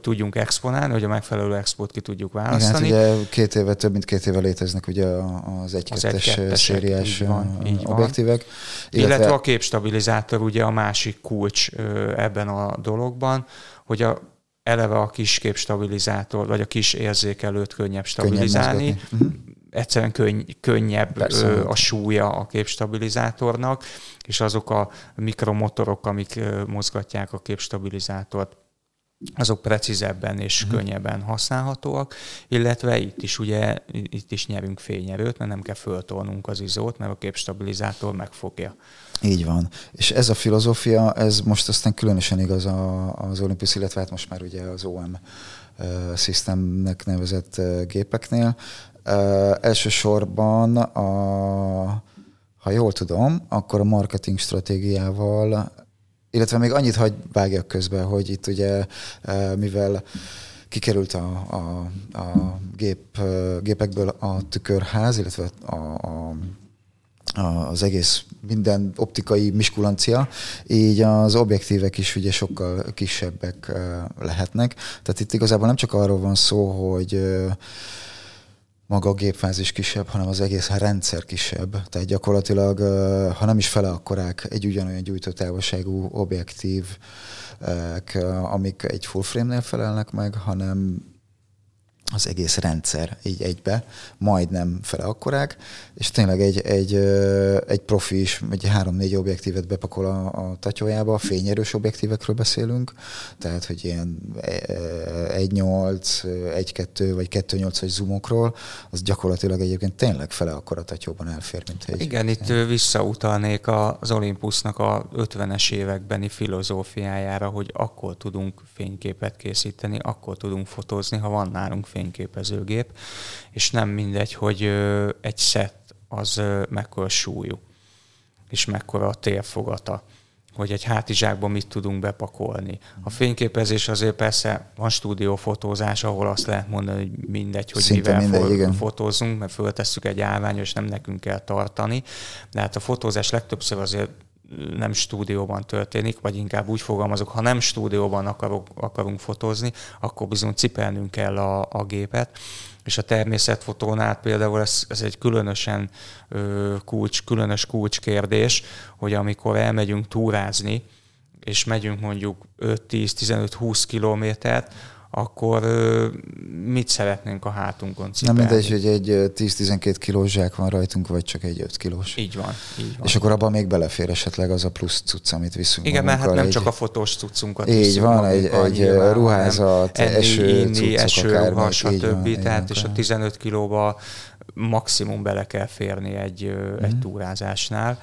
tudjunk exponálni, hogy a megfelelő expót ki tudjuk választani. Igen, hát ugye több mint két éve léteznek ugye az 1-2-es szériás objektívek. Illetve a képstabilizátor ugye a másik kulcs ebben a dologban, hogy eleve a kis képstabilizátor, vagy a kis érzékelőt könnyebb stabilizálni. Egyszerűen könnyebb persze, a súlya a képstabilizátornak, és azok a mikromotorok, amik mozgatják a képstabilizátort, azok precízebben és könnyebben használhatóak, illetve itt is nyerünk fényerőt, mert nem kell föltolnunk az izót, mert a képstabilizátor megfogja. Így van. És ez a filozófia, ez most aztán különösen igaz az Olympus, illetve hát most már ugye az OM Systemnek nevezett gépeknél. Elsősorban ha jól tudom, akkor a marketing stratégiával, illetve még annyit hagy vágjak közbe, hogy itt ugye, mivel kikerült a gépekből a tükörház, illetve az egész minden optikai miskulancia, így az objektívek is ugye sokkal kisebbek lehetnek. Tehát itt igazából nem csak arról van szó, hogy maga a gépfázis kisebb, hanem az egész rendszer kisebb. Tehát gyakorlatilag, ha nem is fele akkorák, egy ugyanolyan gyújtótávolságú objektívek, amik egy full frame-nél felelnek meg, hanem az egész rendszer így egybe, majdnem fele akkorák, és tényleg egy profi is, egy 3-4 objektívet bepakol a tatyójába, fényerős objektívekről beszélünk, tehát hogy ilyen 1.8, 1.2 vagy 2.8-as zoomokról, az gyakorlatilag egyébként tényleg fele akkora tatyóban elfér, mint egy... Igen, itt visszautalnék az Olympusnak a 50-es évekbeni filozófiájára, hogy akkor tudunk fényképet készíteni, akkor tudunk fotózni, ha van nálunk fényképezőgép, és nem mindegy, hogy egy szett az mekkora súlyú, és mekkora a térfogata, hogy egy hátizsákban mit tudunk bepakolni. A fényképezés azért persze van stúdiófotózás, ahol azt lehet mondani, hogy mindegy, hogy mivel fotózunk, mert föltesszük egy állványra, és nem nekünk kell tartani. De hát a fotózás legtöbbször azért nem stúdióban történik, vagy inkább úgy fogalmazok, ha nem stúdióban akarunk fotózni, akkor bizony cipelnünk kell a gépet. És a természetfotónál például ez egy különösen különös kulcskérdés, hogy amikor elmegyünk túrázni, és megyünk mondjuk 5-10-15-20 kilométert, akkor mit szeretnénk a hátunkon cipelni? Nem mindegy, hogy egy 10-12 kilós zsák van rajtunk, vagy csak egy 5 kilós. Így van. És akkor abban még belefér esetleg az a plusz cucc, amit viszünk. Igen, mert hát nem csak a fotós cuccunkat viszünk. Így van, egy ruházat, esőruha, stb. Tehát és a 15 kilóba maximum bele kell férni egy túrázásnál.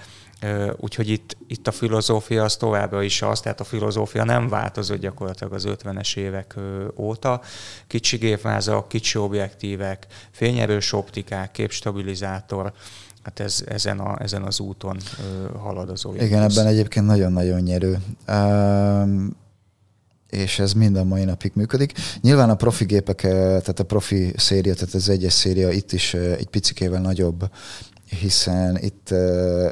Úgyhogy itt a filozófia az továbbra is az, tehát a filozófia nem változott gyakorlatilag az 50-es évek óta. Kicsi gépvázak, kicsi objektívek, fényerős optikák, képstabilizátor, hát ezen az úton halad az Olympus. Igen, ebben egyébként nagyon-nagyon nyerő. És ez mind a mai napig működik. Nyilván a profi gépek, tehát a profi széria, tehát az 1-es széria itt is egy picikével nagyobb, hiszen itt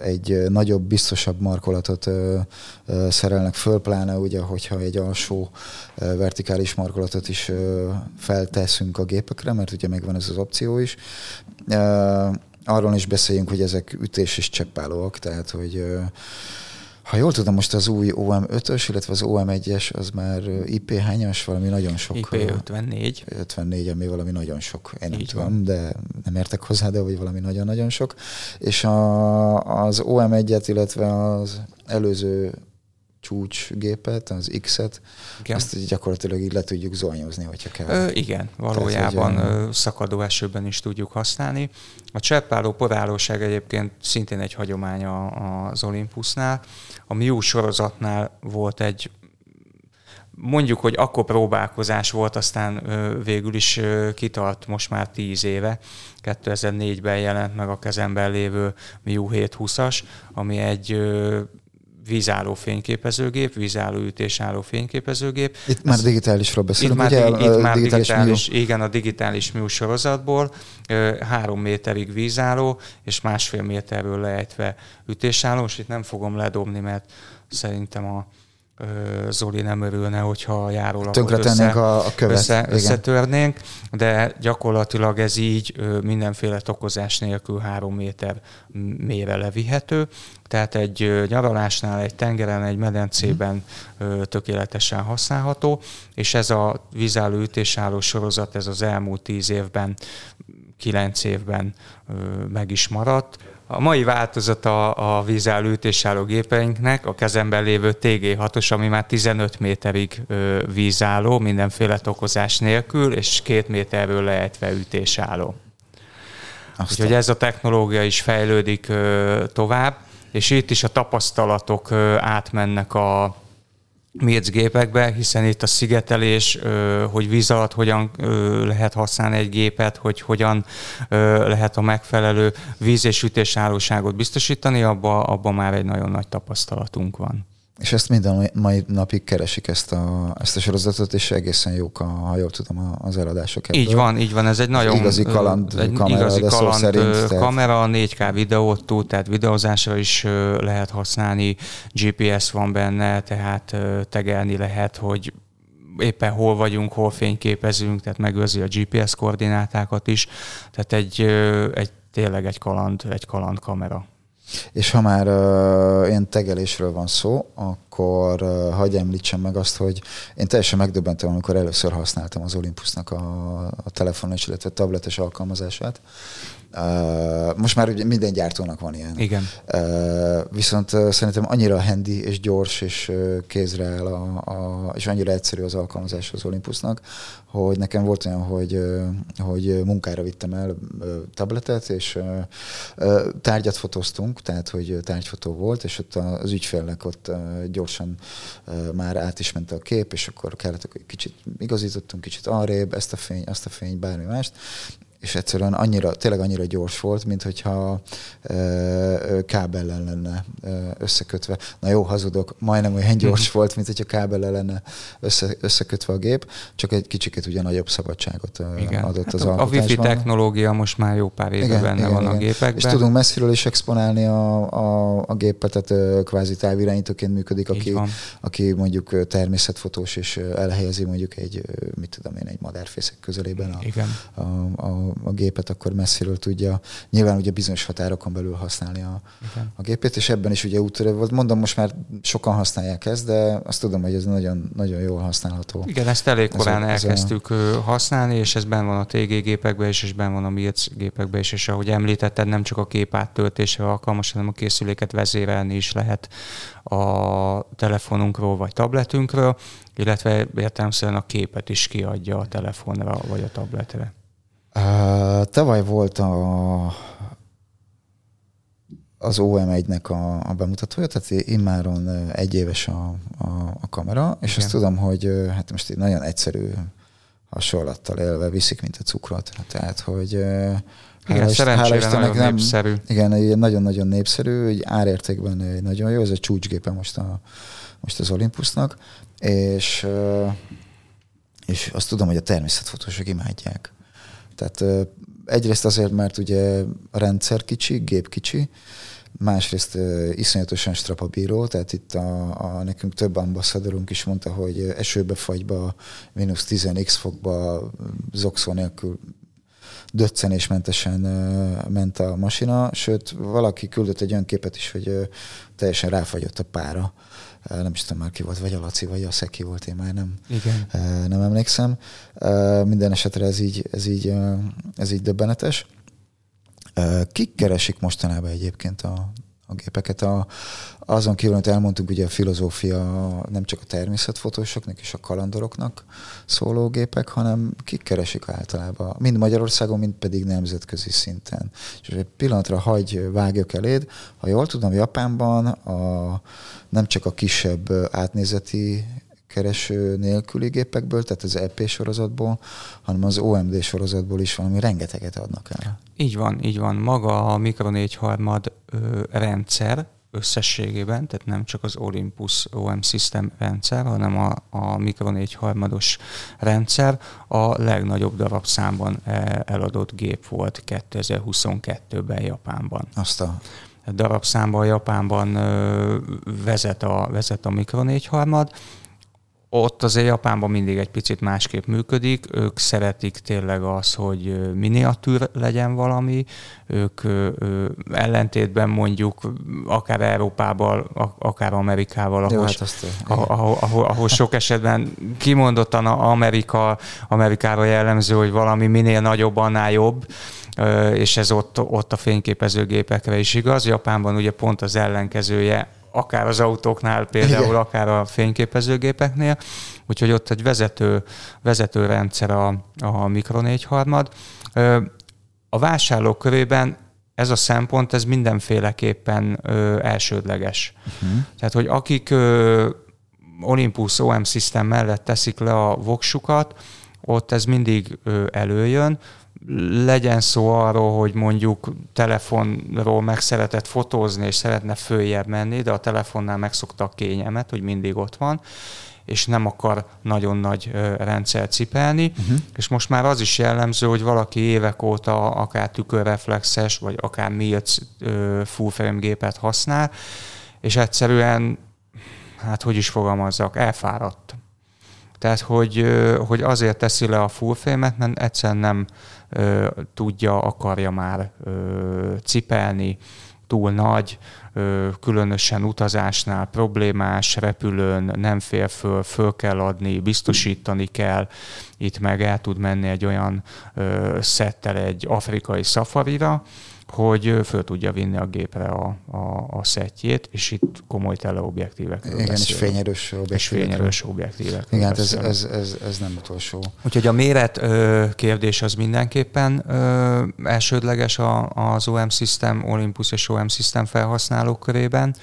egy nagyobb, biztosabb markolatot szerelnek föl, pláne ugye, hogyha egy alsó vertikális markolatot is felteszünk a gépekre, mert ugye megvan ez az opció is. Arról is beszéljünk, hogy ezek ütés és cseppálóak, tehát hogy ha jól tudom, most az új OM5-ös, illetve az OM1-es, az már IP hányas, valami nagyon sok. IP54. 54, ami valami nagyon sok. Én nem tudom, de nem értek hozzá, de valami nagyon-nagyon sok. És az OM1-et, illetve az előző csúcsgépet, az X-et, igen. Ezt gyakorlatilag így le tudjuk zónyozni, hogyha kell. Igen, valójában tehát, szakadó esőben is tudjuk használni. A cserppáró porálóság egyébként szintén egy hagyománya az Olympusnál. A Miu sorozatnál volt egy, mondjuk, hogy akkor próbálkozás volt, aztán végül is kitart most már 10 éve. 2004-ben jelent meg a kezemben lévő Miu 720-as, ami egy vízálló fényképezőgép, vízálló ütésálló fényképezőgép. Itt ezt már digitálisról beszélünk, ugye? Itt már digitális, igen, a digitális Miu sorozatból 3 méterig vízálló, és 1,5 méterről leejtve ütésálló, és itt nem fogom ledobni, mert szerintem a Zoli nem örülne, hogyha a járólapot összetörnénk, de gyakorlatilag ez így mindenféle tokozás nélkül 3 méter mélyre levihető, tehát egy nyaralásnál, egy tengeren, egy medencében tökéletesen használható, és ez a vízálló ütésálló sorozat, ez az elmúlt 10 évben, 9 évben meg is maradt. A mai változata a vízálló ütésálló gépeinknek a kezemben lévő TG6-os, ami már 15 méterig vízálló, mindenféle tokozás nélkül, és 2 méterről leejtve ütésálló. Úgyhogy ez a technológia is fejlődik tovább, és itt is a tapasztalatok átmennek a mécgépekbe, hiszen itt a szigetelés, hogy víz alatt hogyan lehet használni egy gépet, hogy hogyan lehet a megfelelő víz- és ütésállóságot biztosítani, abban már egy nagyon nagy tapasztalatunk van. És ezt minden mai napig keresik ezt a sorozatot, és egészen jók, ha jól tudom, az eladások ebből. Így van, ez egy nagyon igazi kaland kamera, igazi kaland szerint, kamera, 4K videót tud, tehát videózásra is lehet használni, GPS van benne, tehát tegelni lehet, hogy éppen hol vagyunk, hol fényképezünk, tehát megőrzi a GPS koordinátákat is, tehát tényleg egy kaland kamera. És ha már ilyen tegelésről van szó, akkor hadd említsem meg azt, hogy én teljesen megdöbbentem, amikor először használtam az Olympusnak a telefonos, illetve tabletes alkalmazását. Most már ugye minden gyártónak van ilyen. Igen. Viszont szerintem annyira handy és gyors és kézre áll, és annyira egyszerű az alkalmazás az Olympusnak, hogy nekem volt olyan, hogy munkára vittem el tabletet, és tárgyat fotóztunk, tehát hogy tárgyfotó volt, és ott az ügyfélnek ott gyorsan már át is ment a kép, és akkor kellett, hogy kicsit igazítottunk, kicsit arrébb, ezt a fény, azt a fény, bármi mást. És egyszerűen tényleg annyira gyors volt, mint hogyha kábellel lenne összekötve. Na jó, hazudok, majdnem olyan gyors volt, mint hogyha kábellel lenne összekötve a gép, csak egy kicsikét ugye nagyobb szabadságot adott az alkotásban. A wifi technológia most már jó pár éve benne van a gépekben. És tudunk messziről is exponálni a gépet, tehát kvázi távirányítóként működik, aki mondjuk természetfotós, és elhelyezi mondjuk egy madárfészek közelében a gépet, akkor messziről tudja nyilván ugye bizonyos határokon belül használni a gépét, és ebben is ugye úttörő volt. Mondom, most már sokan használják ezt, de azt tudom, hogy ez nagyon, nagyon jól használható. Igen, ezt elég korán elkezdtük használni, és ez benn van a TG gépekben is, és benn van a Mirc gépekben is, és ahogy említetted, nem csak a kép áttöltésre alkalmas, hanem a készüléket vezérelni is lehet a telefonunkról vagy tabletünkről, illetve értelemszerűen a képet is kiadja a telefonra vagy a tabletre. Tavaly volt az OM1-nek a bemutatója, tehát immáron 1 éves a kamera, és igen. Azt tudom, hogy hát most egy nagyon egyszerű hasonlattal élve viszik, mint a cukrot. Tehát, hogy igen, szerencsére nagyon népszerű. Igen, nagyon-nagyon népszerű, egy árértékben nagyon jó, ez egy csúcsgépe most az Olympusnak, és azt tudom, hogy a természetfotósok imádják. Tehát egyrészt azért, mert ugye a rendszer kicsi, gép kicsi, másrészt iszonyatosan strapabíró, tehát itt nekünk több ambasszadorunk is mondta, hogy esőbe, fagyba, mínusz 10x fokba, zokszó nélkül döccenésmentesen ment a masina, sőt, valaki küldött egy olyan képet is, hogy teljesen ráfagyott a pára. Nem is tudom már ki volt, vagy a Laci, vagy a Szeki volt, én már nem emlékszem. Minden esetre ez így döbbenetes. Kik keresik mostanában egyébként a gépeket. Azon kívül, amit elmondtunk, ugye a filozófia nem csak a természetfotósoknak és a kalandoroknak szóló gépek, hanem kikeresik általában, mind Magyarországon, mind pedig nemzetközi szinten. És egy pillanatra hagyj vágjak eléd, ha jól tudom, Japánban nem csak a kisebb átnézeti kereső nélküli gépekből, tehát az EP sorozatból, hanem az OMD sorozatból is valami rengeteget adnak el. Így van. Maga a Micro 4/3 rendszer összességében, tehát nem csak az Olympus OM System rendszer, hanem a Micro 4/3-os rendszer a legnagyobb darabszámban eladott gép volt 2022-ben Japánban. Darabszámban Japánban vezet a Micro 4/3. Ott azért Japánban mindig egy picit másképp működik, ők szeretik tényleg az, hogy miniatűr legyen valami, ők ellentétben mondjuk akár Európával, akár Amerikával, ahol sok esetben kimondottan Amerikára jellemző, hogy valami minél nagyobb, annál jobb, és ez ott a fényképezőgépekre is igaz. Japánban ugye pont az ellenkezője, akár az autóknál például, igen, akár a fényképezőgépeknél. Úgyhogy ott egy vezető rendszer a Micro 4/3. A vásárlók körében ez a szempont, ez mindenféleképpen elsődleges. Uh-huh. Tehát, hogy akik Olympus OM System mellett teszik le a voksukat, ott ez mindig előjön. Legyen szó arról, hogy mondjuk telefonról meg szeretett fotózni, és szeretne följebb menni, de a telefonnál megszokta a kényelmet, hogy mindig ott van, és nem akar nagyon nagy rendszert cipelni, és most már az is jellemző, hogy valaki évek óta akár tükörreflexes, vagy akár Milc full frame gépet használ, és egyszerűen, hát hogy is fogalmazzak, elfáradt. Tehát, hogy azért teszi le a full frame-et, mert egyszerűen nem tudja, akarja már cipelni, túl nagy, különösen utazásnál problémás, repülőn nem fér föl kell adni, biztosítani kell, itt meg el tud menni egy olyan szettel egy afrikai szafarira, hogy föl tudja vinni a gépre a szettjét, és itt komoly teleobjektívekről beszélünk. Igen, és fényerős objektívekről. Igen, ez nem utolsó. Úgyhogy a méret kérdés az mindenképpen elsődleges az OM System, Olympus és OM System felhasználók körében.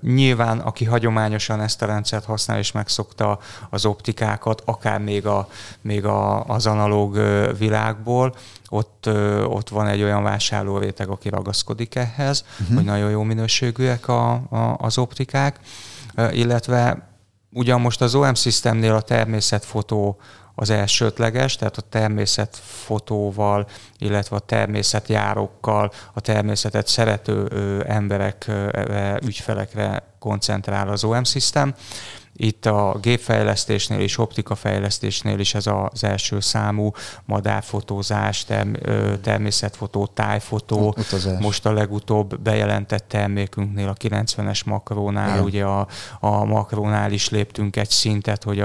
Nyilván, aki hagyományosan ezt a rendszert használ, és megszokta az optikákat, akár még az analóg világból, ott van egy olyan vásárló réteg, aki ragaszkodik ehhez, hogy nagyon jó minőségűek az optikák, illetve ugyan most az OM Systemnél a természetfotó az elsődleges, tehát a természetfotóval, illetve a természetjárókkal, a természetet szerető emberekre, ügyfelekre koncentrál az OM System. Itt a gépfejlesztésnél és optikafejlesztésnél is ez az első számú madárfotózás, természetfotó, tájfotó. Utazás. Most a legutóbb bejelentett termékünknél, a 90-es makrónál, ugye a makrónál is léptünk egy szintet, hogy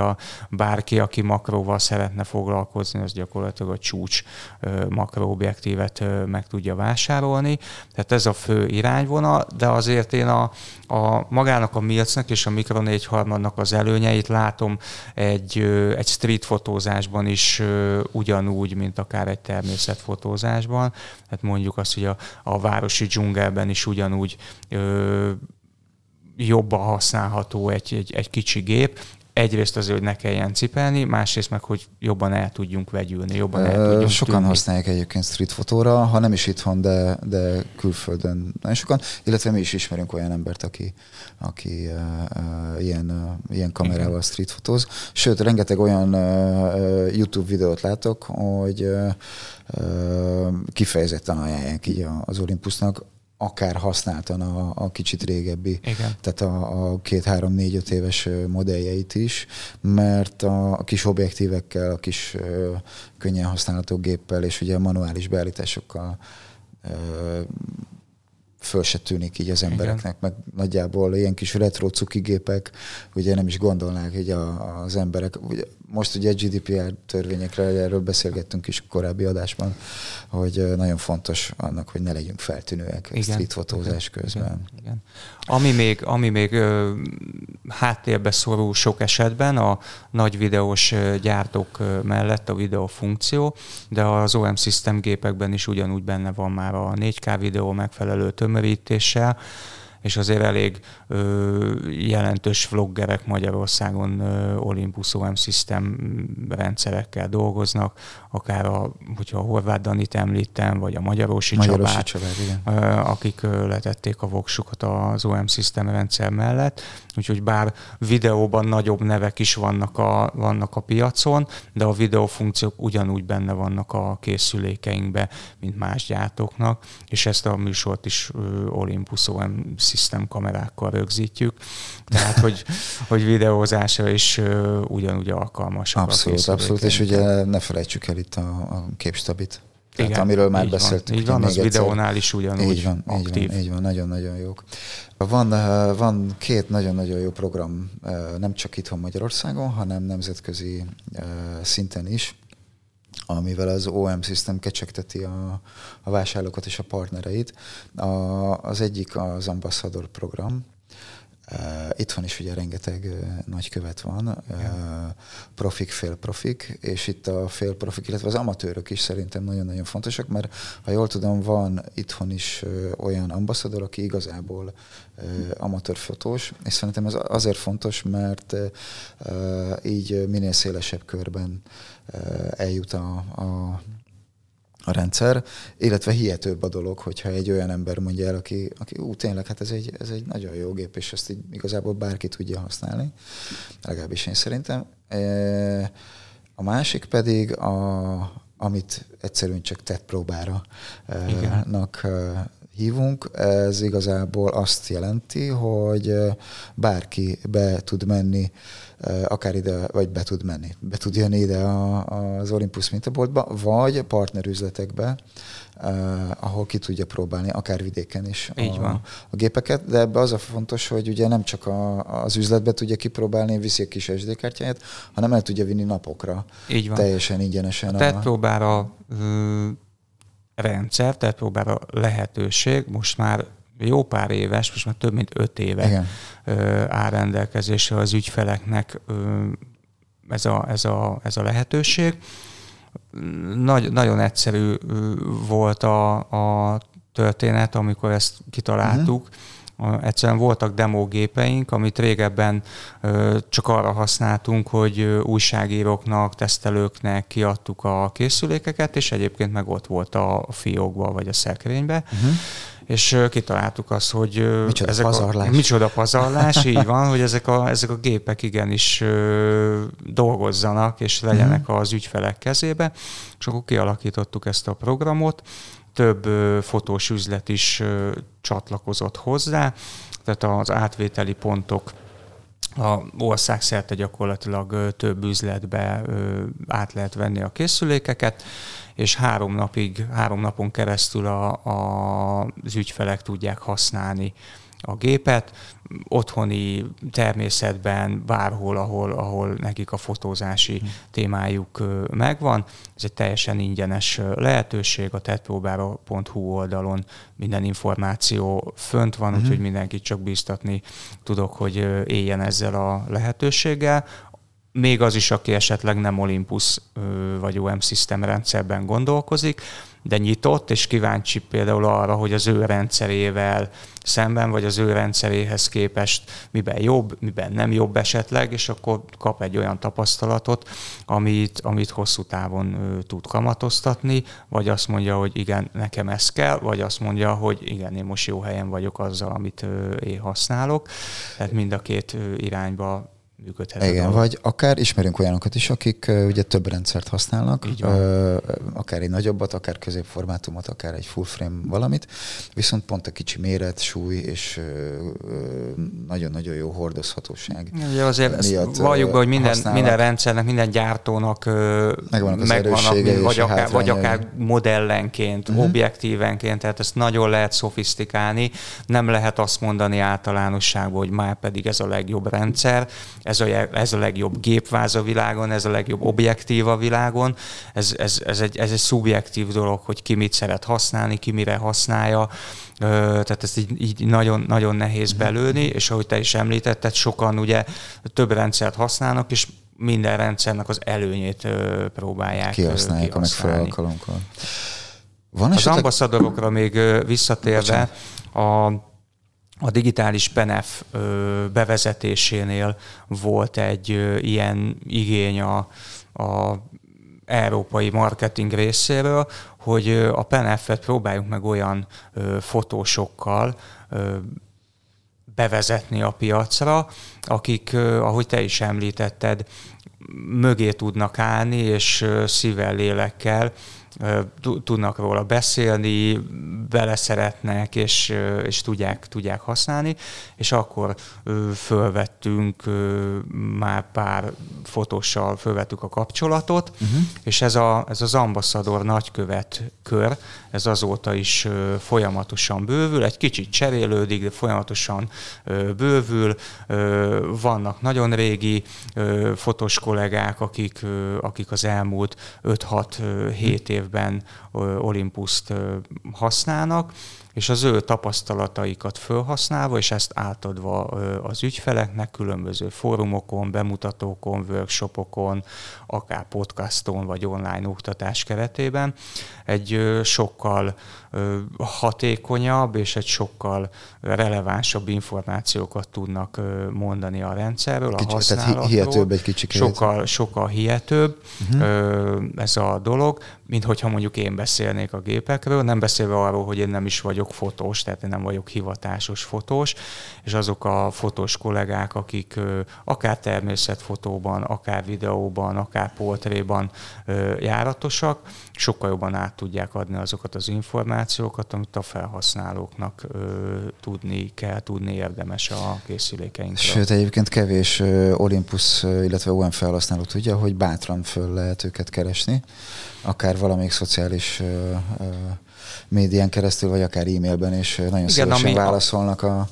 bárki, aki makróval szeretne foglalkozni, az gyakorlatilag a csúcs makroobjektívet meg tudja vásárolni. Tehát ez a fő irányvonal, de azért én a magának a Milcnek és a Micro 4/3-nak az előnyeit látom egy street fotózásban is ugyanúgy, mint akár egy természetfotózásban. Tehát mondjuk azt, hogy a városi dzsungelben is ugyanúgy jobban használható egy kicsi gép. Egyrészt azért, hogy ne kelljen cipelni, másrészt meg, hogy jobban el tudjunk vegyülni, jobban el tudjunk sokan tűnni. Használják egyébként street fotóra, ha nem is itthon, de külföldön nagyon sokan, illetve mi is ismerünk olyan embert, aki ilyen kamerával street fotóz. Sőt, rengeteg olyan YouTube videót látok, hogy kifejezetten ajánlják így az Olympusnak, akár használtan a kicsit régebbi, igen, tehát a 2-3-4-5 éves modelljeit is, mert a kis objektívekkel, a kis könnyen használható géppel és ugye a manuális beállításokkal föl se tűnik így az embereknek, meg nagyjából ilyen kis retro cukigépek, ugye nem is gondolnák így az emberek. Ugye, most ugye a GDPR törvényekre, erről beszélgettünk is korábbi adásban, hogy nagyon fontos annak, hogy ne legyünk feltűnőek streetfotózás közben. Igen. Ami még háttérbe szorul sok esetben a nagy videós gyártók mellett a videó funkció, de az OM System gépekben is ugyanúgy benne van már a 4K videó megfelelő tömörítéssel, és azért elég jelentős vloggerek Magyarországon Olympus OM System rendszerekkel dolgoznak, akár hogyha a Horváth Danit említem, vagy a Magyarosi Csabát, igen. Akik letették a voksukat az OM System rendszer mellett. Úgyhogy bár videóban nagyobb nevek is vannak a piacon, de a videófunkciók ugyanúgy benne vannak a készülékeinkbe, mint más gyártóknak, és ezt a műsort is Olympus OM System kamerákkal rögzítjük, tehát hogy videózásra is ugyanúgy alkalmasak. Abszolút, és ugye ne felejtsük el itt a képstabit. Tehát igen, amiről már beszéltünk. Így van, az videónál is ugyanúgy aktív. Így van, nagyon-nagyon jók. Van két nagyon-nagyon jó program, nem csak itthon Magyarországon, hanem nemzetközi szinten is, amivel az OM System kecsegteti a vásárlókat és a partnereit. Az egyik az Ambassador program. Itthon is ugye rengeteg nagykövet van, profik, félprofik, és itt a félprofik, illetve az amatőrök is szerintem nagyon-nagyon fontosak, mert ha jól tudom, van itthon is olyan ambaszador, aki igazából amatőr fotós, és szerintem ez azért fontos, mert így minél szélesebb körben eljut a rendszer, illetve hihetőbb a dolog, hogyha egy olyan ember mondja el, aki tényleg, hát ez egy nagyon jó gép, és ezt így igazából bárki tudja használni, legalábbis én szerintem. A másik pedig, amit egyszerűen csak tett próbára hívunk, ez igazából azt jelenti, hogy bárki be tud menni, akár ide, vagy be tud jönni ide az Olympus mintaboltba, vagy partnerüzletekbe, ahol ki tudja próbálni, akár vidéken is a gépeket, de ebbe az a fontos, hogy ugye nem csak az üzletbe tudja kipróbálni, viszi a kis SD kártyáját, hanem el tudja vinni napokra. Így van. Teljesen ingyenesen. Tehát próbára rendszer, tehát próbára lehetőség, most már jó pár éves, most már több mint 5 éve áll rendelkezésre az ügyfeleknek ez a lehetőség. Nagyon egyszerű volt a történet, amikor ezt kitaláltuk. Egyszerűen voltak demógépeink, amit régebben csak arra használtunk, hogy újságíróknak, tesztelőknek kiadtuk a készülékeket, és egyébként meg ott volt a fiókban, vagy a szekrényben. És kitaláltuk azt, hogy micsoda pazarlás, így van, hogy ezek a gépek igenis dolgozzanak, és legyenek az ügyfelek kezébe. És akkor kialakítottuk ezt a programot, több fotós üzlet is csatlakozott hozzá, tehát az átvételi pontok országszerte gyakorlatilag több üzletbe át lehet venni a készülékeket, és 3 napon keresztül az ügyfelek tudják használni a gépet, otthoni természetben, bárhol, ahol nekik a fotózási témájuk megvan. Ez egy teljesen ingyenes lehetőség, a tettpróbára.hu oldalon minden információ fönt van, úgyhogy mindenkit csak bíztatni tudok, hogy éljen ezzel a lehetőséggel. Még az is, aki esetleg nem Olympus vagy OM System rendszerben gondolkozik, de nyitott és kíváncsi például arra, hogy az ő rendszerével szemben, vagy az ő rendszeréhez képest miben jobb, miben nem jobb esetleg, és akkor kap egy olyan tapasztalatot, amit hosszú távon tud kamatoztatni, vagy azt mondja, hogy igen, nekem ez kell, vagy azt mondja, hogy igen, én most jó helyen vagyok azzal, amit én használok. Tehát mind a két irányba működhet. Igen, vagy akár ismerünk olyanokat is, akik ugye több rendszert használnak, akár egy nagyobbat, akár középformátumot, akár egy full frame valamit, viszont pont a kicsi méret, súly és nagyon-nagyon jó hordozhatóság. Ugye azért miatt valljuk be, hogy minden rendszernek, minden gyártónak megvannak vagy akár modellenként, objektívenként, tehát ezt nagyon lehet szofisztikálni, nem lehet azt mondani általánosságban, hogy már pedig ez a legjobb rendszer, ez a legjobb gépváz a világon, ez a legjobb objektív a világon. Ez egy szubjektív dolog, hogy ki mit szeret használni, ki mire használja. Tehát ezt így nagyon-nagyon nehéz belőni, és ahogy te is említetted, sokan ugye több rendszert használnak, és minden rendszernek az előnyét próbálják kihasználni. A megfelelő alkalomkor. Az ambasszadorokra még visszatérve, a digitális PENEF bevezetésénél volt egy ilyen igény a európai marketing részéről, hogy a PENEF-et próbáljuk meg olyan fotósokkal bevezetni a piacra, akik, ahogy te is említetted, mögé tudnak állni, és szívvel, lélekkel tudnak róla beszélni, beleszeretnek, és tudják használni, és akkor fölvettünk már pár fotóssal, fölvettük a kapcsolatot, és ez az ambasszador nagykövet kör, ez azóta is folyamatosan bővül, egy kicsit cserélődik, de folyamatosan bővül, vannak nagyon régi fotós kollégák, akik az elmúlt 5-6-7 évben Olympust használnak, és az ő tapasztalataikat felhasználva, és ezt átadva az ügyfeleknek különböző fórumokon, bemutatókon, workshopokon, akár podcaston vagy online oktatás keretében egy sokkal hatékonyabb és egy sokkal relevánsabb információkat tudnak mondani a rendszerről, a használatról. Hihetőbb egy kicsit. Sokkal hihetőbb ez a dolog, mint hogyha mondjuk én beszélnék a gépekről, nem beszélve arról, hogy én nem is vagyok fotós, tehát én nem vagyok hivatásos fotós, és azok a fotós kollégák, akik akár természetfotóban, akár videóban, akár portréban járatosak, sokkal jobban át tudják adni azokat az információkat, amit a felhasználóknak tudni érdemes a készülékeinkről. Sőt, egyébként kevés Olympus, illetve OM felhasználó tudja, hogy bátran föl lehet őket keresni, akár valamelyik szociális médián keresztül, vagy akár e-mailben, és nagyon szívesen válaszolnak a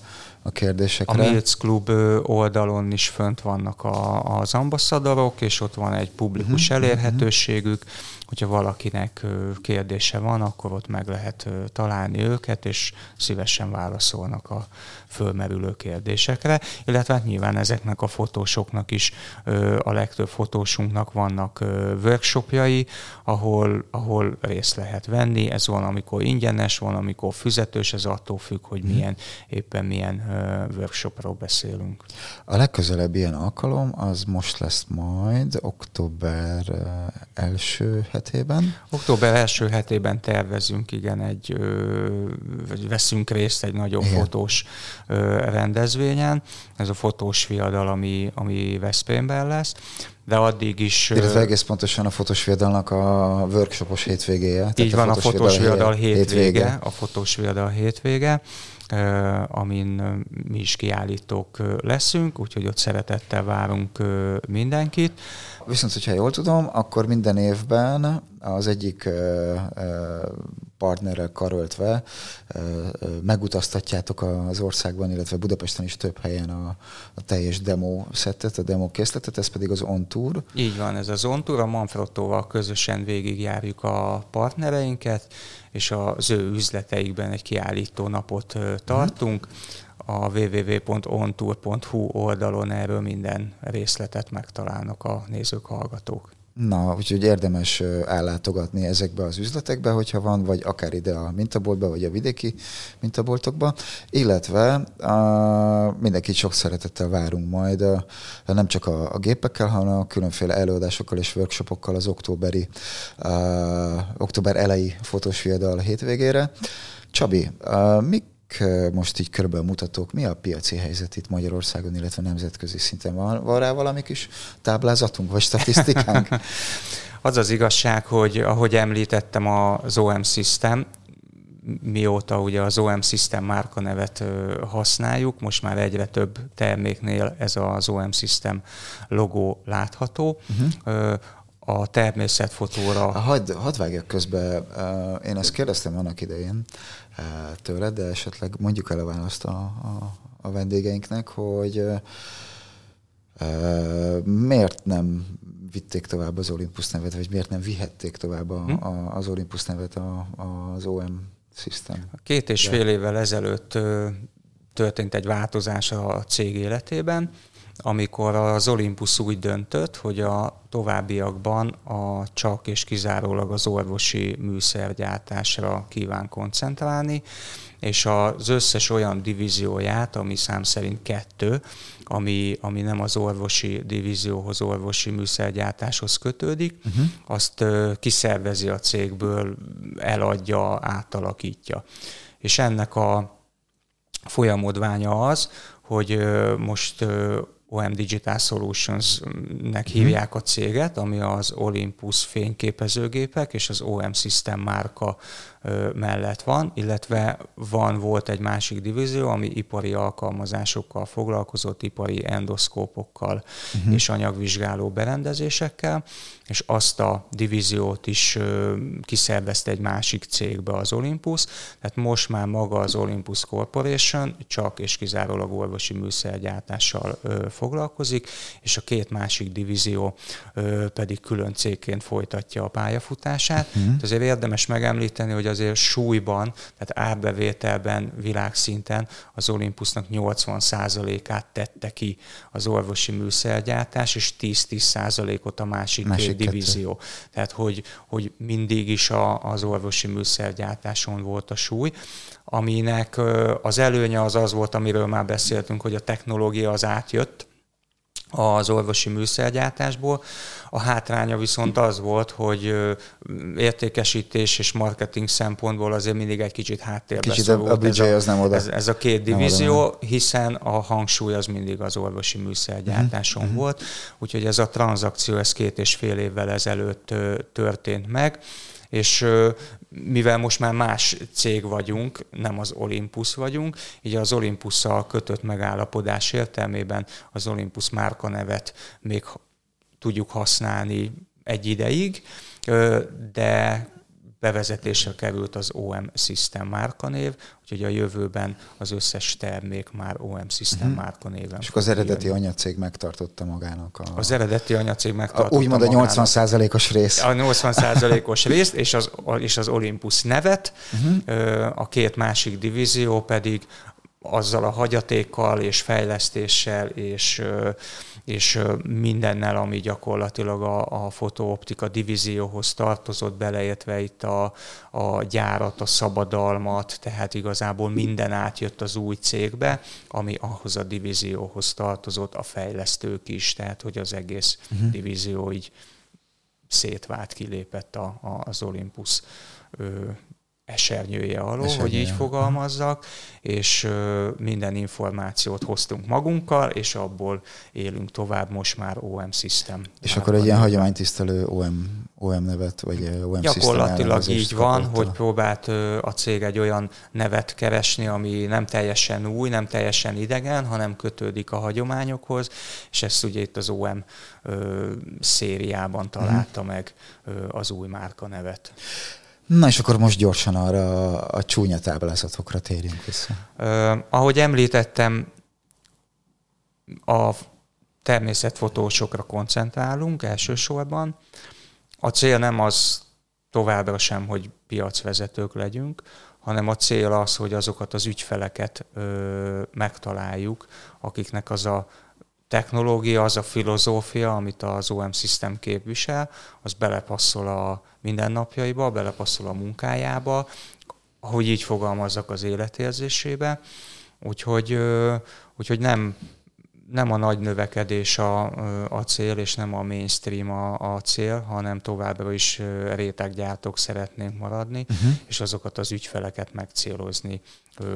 kérdésekre. A Milc Club oldalon is fönt vannak az ambasszadorok, és ott van egy publikus elérhetőségük, hogyha valakinek kérdése van, akkor ott meg lehet találni őket, és szívesen válaszolnak a fölmerülő kérdésekre. Illetve hát nyilván ezeknek a fotósoknak is, a legtöbb fotósunknak vannak workshopjai, ahol részt lehet venni. Ez van, amikor ingyenes, van, amikor fizetős, ez attól függ, hogy éppen milyen workshopról beszélünk. A legközelebb ilyen alkalom az most lesz majd október első hetében. Október első hetében tervezünk, igen, veszünk részt egy nagyobb fotós rendezvényen. Ez a fotós viadal, ami Veszprémben lesz. De addig is... Illetve egész pontosan a fotós viadalnak a workshopos hétvégéje. Így van, a fotós viadal hétvége. A fotós viadal hétvége, amin mi is kiállítók leszünk, úgyhogy ott szeretettel várunk mindenkit. Viszont, hogyha jól tudom, akkor minden évben az egyik partnerrel karöltve megutaztatjátok az országban, illetve Budapesten is több helyen a teljes demo szettet, a demo készletet, ez pedig az On Tour. Így van, ez az On Tour, a Manfrottóval közösen végigjárjuk a partnereinket, és az ő üzleteikben egy kiállító napot tartunk. A www.ontour.hu oldalon erről minden részletet megtalálnak a nézők, hallgatók. Na, úgyhogy érdemes ellátogatni ezekbe az üzletekbe, hogyha van, vagy akár ide a mintaboltba, vagy a vidéki mintaboltokba, illetve mindenkit sok szeretettel várunk majd, nem csak a gépekkel, hanem a különféle előadásokkal és workshopokkal az október elejé fotós viadal hétvégére. Csabi, mik most így körülbelül mutatók, mi a piaci helyzet itt Magyarországon, illetve nemzetközi szinten? Van rá valami kis táblázatunk, vagy statisztikánk? Az az igazság, hogy ahogy említettem, az OM System, mióta ugye az OM System márkanevet használjuk, most már egyre több terméknél ez az OM System logó látható. Uh-huh. A természetfotóra... Hadd vágjak közbe, én ezt kérdeztem annak idején tőled, de esetleg mondjuk el a választ a vendégeinknek, hogy miért nem vitték tovább az Olympus nevet, vagy miért nem vihették tovább az Olympus nevet az OM System? 2,5 évvel ezelőtt történt egy változás a cég életében, amikor az Olympus úgy döntött, hogy a továbbiakban csak és kizárólag az orvosi műszergyártásra kíván koncentrálni, és az összes olyan divízióját, ami szám szerint 2, ami nem az orvosi divízióhoz, orvosi műszergyártáshoz kötődik, azt kiszervezi a cégből, eladja, átalakítja. És ennek a folyamodványa az, hogy most OM Digital Solutions-nek hívják a céget, ami az Olympus fényképezőgépek és az OM System márka mellett van, illetve volt egy másik divízió, ami ipari alkalmazásokkal foglalkozott, ipari endoszkópokkal és anyagvizsgáló berendezésekkel, és azt a divíziót is kiszervezte egy másik cégbe az Olympus, tehát most már maga az Olympus Corporation csak és kizárólag orvosi műszergyártással foglalkozik, és a két másik divízió pedig külön cégként folytatja a pályafutását. Azért érdemes megemlíteni, hogy azért súlyban, tehát árbevételben, világszinten az Olympusnak 80%-át tette ki az orvosi műszergyártás, és 10% a másik két divízió. Tehát, hogy mindig is az orvosi műszergyártáson volt a súly, aminek az előnye az volt, amiről már beszéltünk, hogy a technológia az átjött az orvosi műszergyártásból. A hátránya viszont az volt, hogy értékesítés és marketing szempontból azért mindig egy kicsit háttérbe szorult. A büdzsé az nem oda. Ez a két divízió, hiszen a hangsúly az mindig az orvosi műszergyártáson volt, úgyhogy ez a tranzakció, ez 2,5 évvel ezelőtt történt meg, és mivel most már más cég vagyunk, nem az Olympus vagyunk, így az Olympusszal kötött megállapodás értelmében az Olympus márkanevet még tudjuk használni egy ideig, de bevezetésre került az OM System márkanév, úgyhogy a jövőben az összes termék már OM System márkanéven. És az eredeti anyacég megtartotta magának. Az eredeti anyacég megtartotta úgymond magának. Úgymond a 80%-os rész. A 80%-os részt, és az Olympus nevet, a két másik divízió pedig azzal a hagyatékkal és fejlesztéssel és mindennel, ami gyakorlatilag a fotooptika divízióhoz tartozott, beleértve itt a gyárat, a szabadalmat, tehát igazából minden átjött az új cégbe, ami ahhoz a divízióhoz tartozott, a fejlesztők is, tehát hogy az egész divízió így szétvált, kilépett az Olympus esernyője alól, hogy így fogalmazzak, és minden információt hoztunk magunkkal, és abból élünk tovább most már OM System. És akkor egy ilyen hagyománytisztelő OM nevet, vagy OM System. Gyakorlatilag így van, hogy próbált a cég egy olyan nevet keresni, ami nem teljesen új, nem teljesen idegen, hanem kötődik a hagyományokhoz, és ezt ugye itt az OM szériában találta meg az új márka nevet. Na és akkor most gyorsan arra a csúnya táblázatokra térjünk vissza. Ahogy említettem, a természetfotósokra koncentrálunk elsősorban. A cél nem az továbbra sem, hogy piacvezetők legyünk, hanem a cél az, hogy azokat az ügyfeleket megtaláljuk, akiknek az a technológia, az a filozófia, amit az OM System képvisel, az belepasszol a mindennapjaiba, belepasszol a munkájába, ahogy így fogalmazzak, az életérzésébe. Úgyhogy nem nem a nagy növekedés a cél, és nem a mainstream a cél, hanem továbbra is réteggyártók szeretnénk maradni, és azokat az ügyfeleket megcélozni,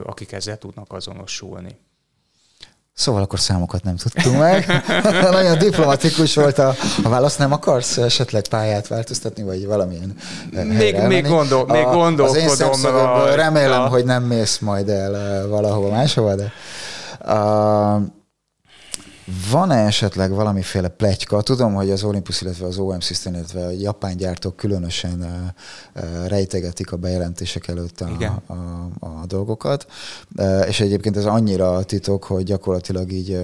akik ezzel tudnak azonosulni. Szóval akkor számokat nem tudtunk meg. Nagyon diplomatikus volt a válasz. Nem akarsz esetleg pályát változtatni, vagy valamilyen helyre még gondolkodom. Az én szemszögömből remélem, hogy nem mész majd el valahova máshova, de... Van-e esetleg valamiféle pletyka? Tudom, hogy az Olympus, illetve az OM System, illetve a japán gyártók különösen rejtegetik a bejelentések előtt a dolgokat, és egyébként ez annyira titok, hogy gyakorlatilag így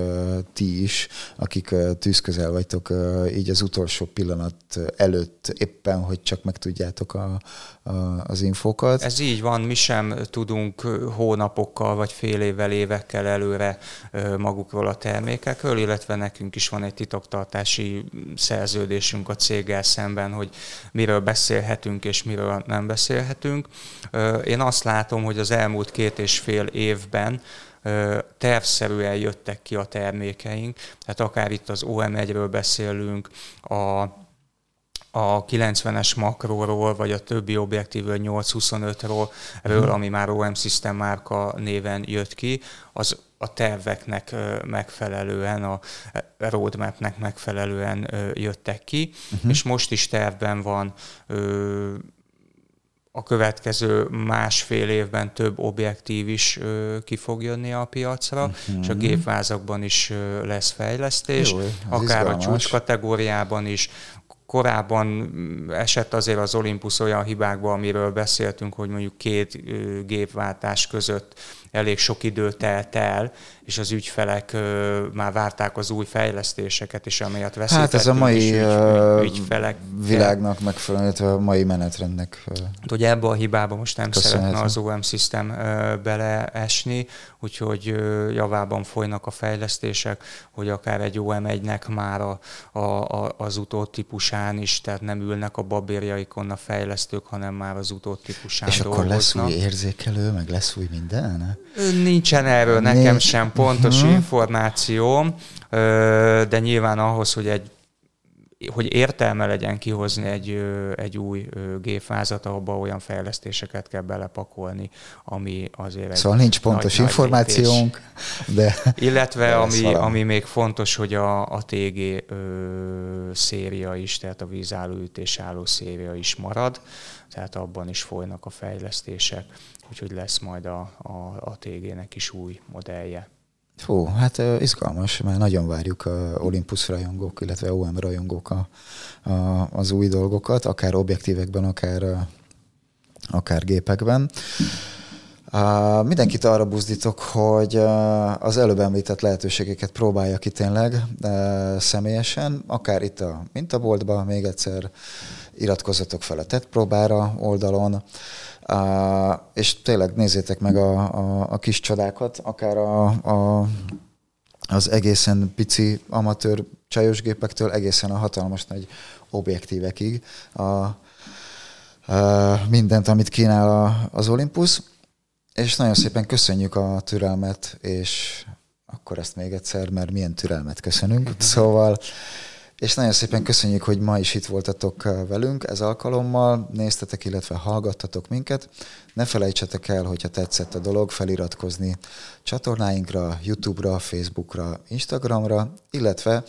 ti is, akik tűzközel vagytok, így az utolsó pillanat előtt éppen, hogy csak megtudjátok az infókat. Ez így van, mi sem tudunk hónapokkal vagy fél évvel, évekkel előre magukról a termékekről, illetve nekünk is van egy titoktartási szerződésünk a céggel szemben, hogy miről beszélhetünk és miről nem beszélhetünk. Én azt látom, hogy az elmúlt 2,5 évben tervszerűen jöttek ki a termékeink, tehát akár itt az OM1-ről beszélünk, a 90-es makróról, vagy a többi objektívről 825-ről, ami már OM System márka néven jött ki, az a terveknek megfelelően, a roadmapnek megfelelően jöttek ki, és most is tervben van a következő másfél évben több objektív is ki fog jönni a piacra, és a gépvázakban is lesz fejlesztés, jó, akár izgalmas. A csúcs kategóriában is. Korábban esett azért az Olympus olyan hibákba, amiről beszéltünk, hogy mondjuk 2 gépváltás között elég sok idő telt el, és az ügyfelek már várták az új fejlesztéseket, és amiatt veszítettünk. Hát ez a mai világnak megfelelően, a mai menetrendnek. Hogy ebbe a hibába most nem szeretne az OM System beleesni, úgyhogy javában folynak a fejlesztések, hogy akár egy OM1-nek már az utótípusán is, tehát nem ülnek a babérjaikon a fejlesztők, hanem már az utótípusán dolgoznak. És akkor lesz új érzékelő, meg lesz új minden? Nincsen erről nekem sem pontos információm, de nyilván ahhoz, hogy értelme legyen kihozni egy új gépvázat, abba olyan fejlesztéseket kell belepakolni, ami azért... Szóval nincs pontos információnk, de... Illetve ami még fontos, hogy a TG széria is, tehát a vízálló-ütésálló széria is marad, tehát abban is folynak a fejlesztések, úgyhogy lesz majd a TG-nek is új modellje. Hú, hát izgalmas, mert nagyon várjuk a Olympus rajongók, illetve OM rajongók az új dolgokat, akár objektívekben, akár gépekben. Mindenkit arra buzdítok, hogy az előbb említett lehetőségeket próbálja ki tényleg személyesen, akár itt a mintaboltban, még egyszer iratkozzatok fel a tettpróbára oldalon, és tényleg nézzétek meg a kis csodákat, akár az egészen pici amatőr csajos gépektől egészen a hatalmas nagy objektívekig mindent, amit kínál az Olympus. És nagyon szépen köszönjük a türelmet, és akkor ezt még egyszer, mert milyen türelmet köszönünk. Szóval, és nagyon szépen köszönjük, hogy ma is itt voltatok velünk ez alkalommal, néztetek, illetve hallgattatok minket. Ne felejtsetek el, hogyha tetszett a dolog, feliratkozni csatornáinkra, YouTube-ra, Facebookra, Instagramra, illetve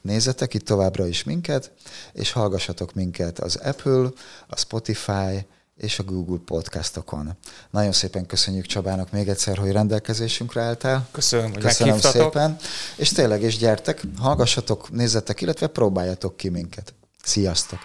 nézzetek itt továbbra is minket, és hallgassatok minket az Apple, a Spotify és a Google podcastokon. Nagyon szépen köszönjük Csabának még egyszer, hogy rendelkezésünkre álltál. Köszönöm, hogy meghívtatok. Szépen. És tényleg is gyertek, hallgassatok, nézzetek, illetve próbáljatok ki minket. Sziasztok!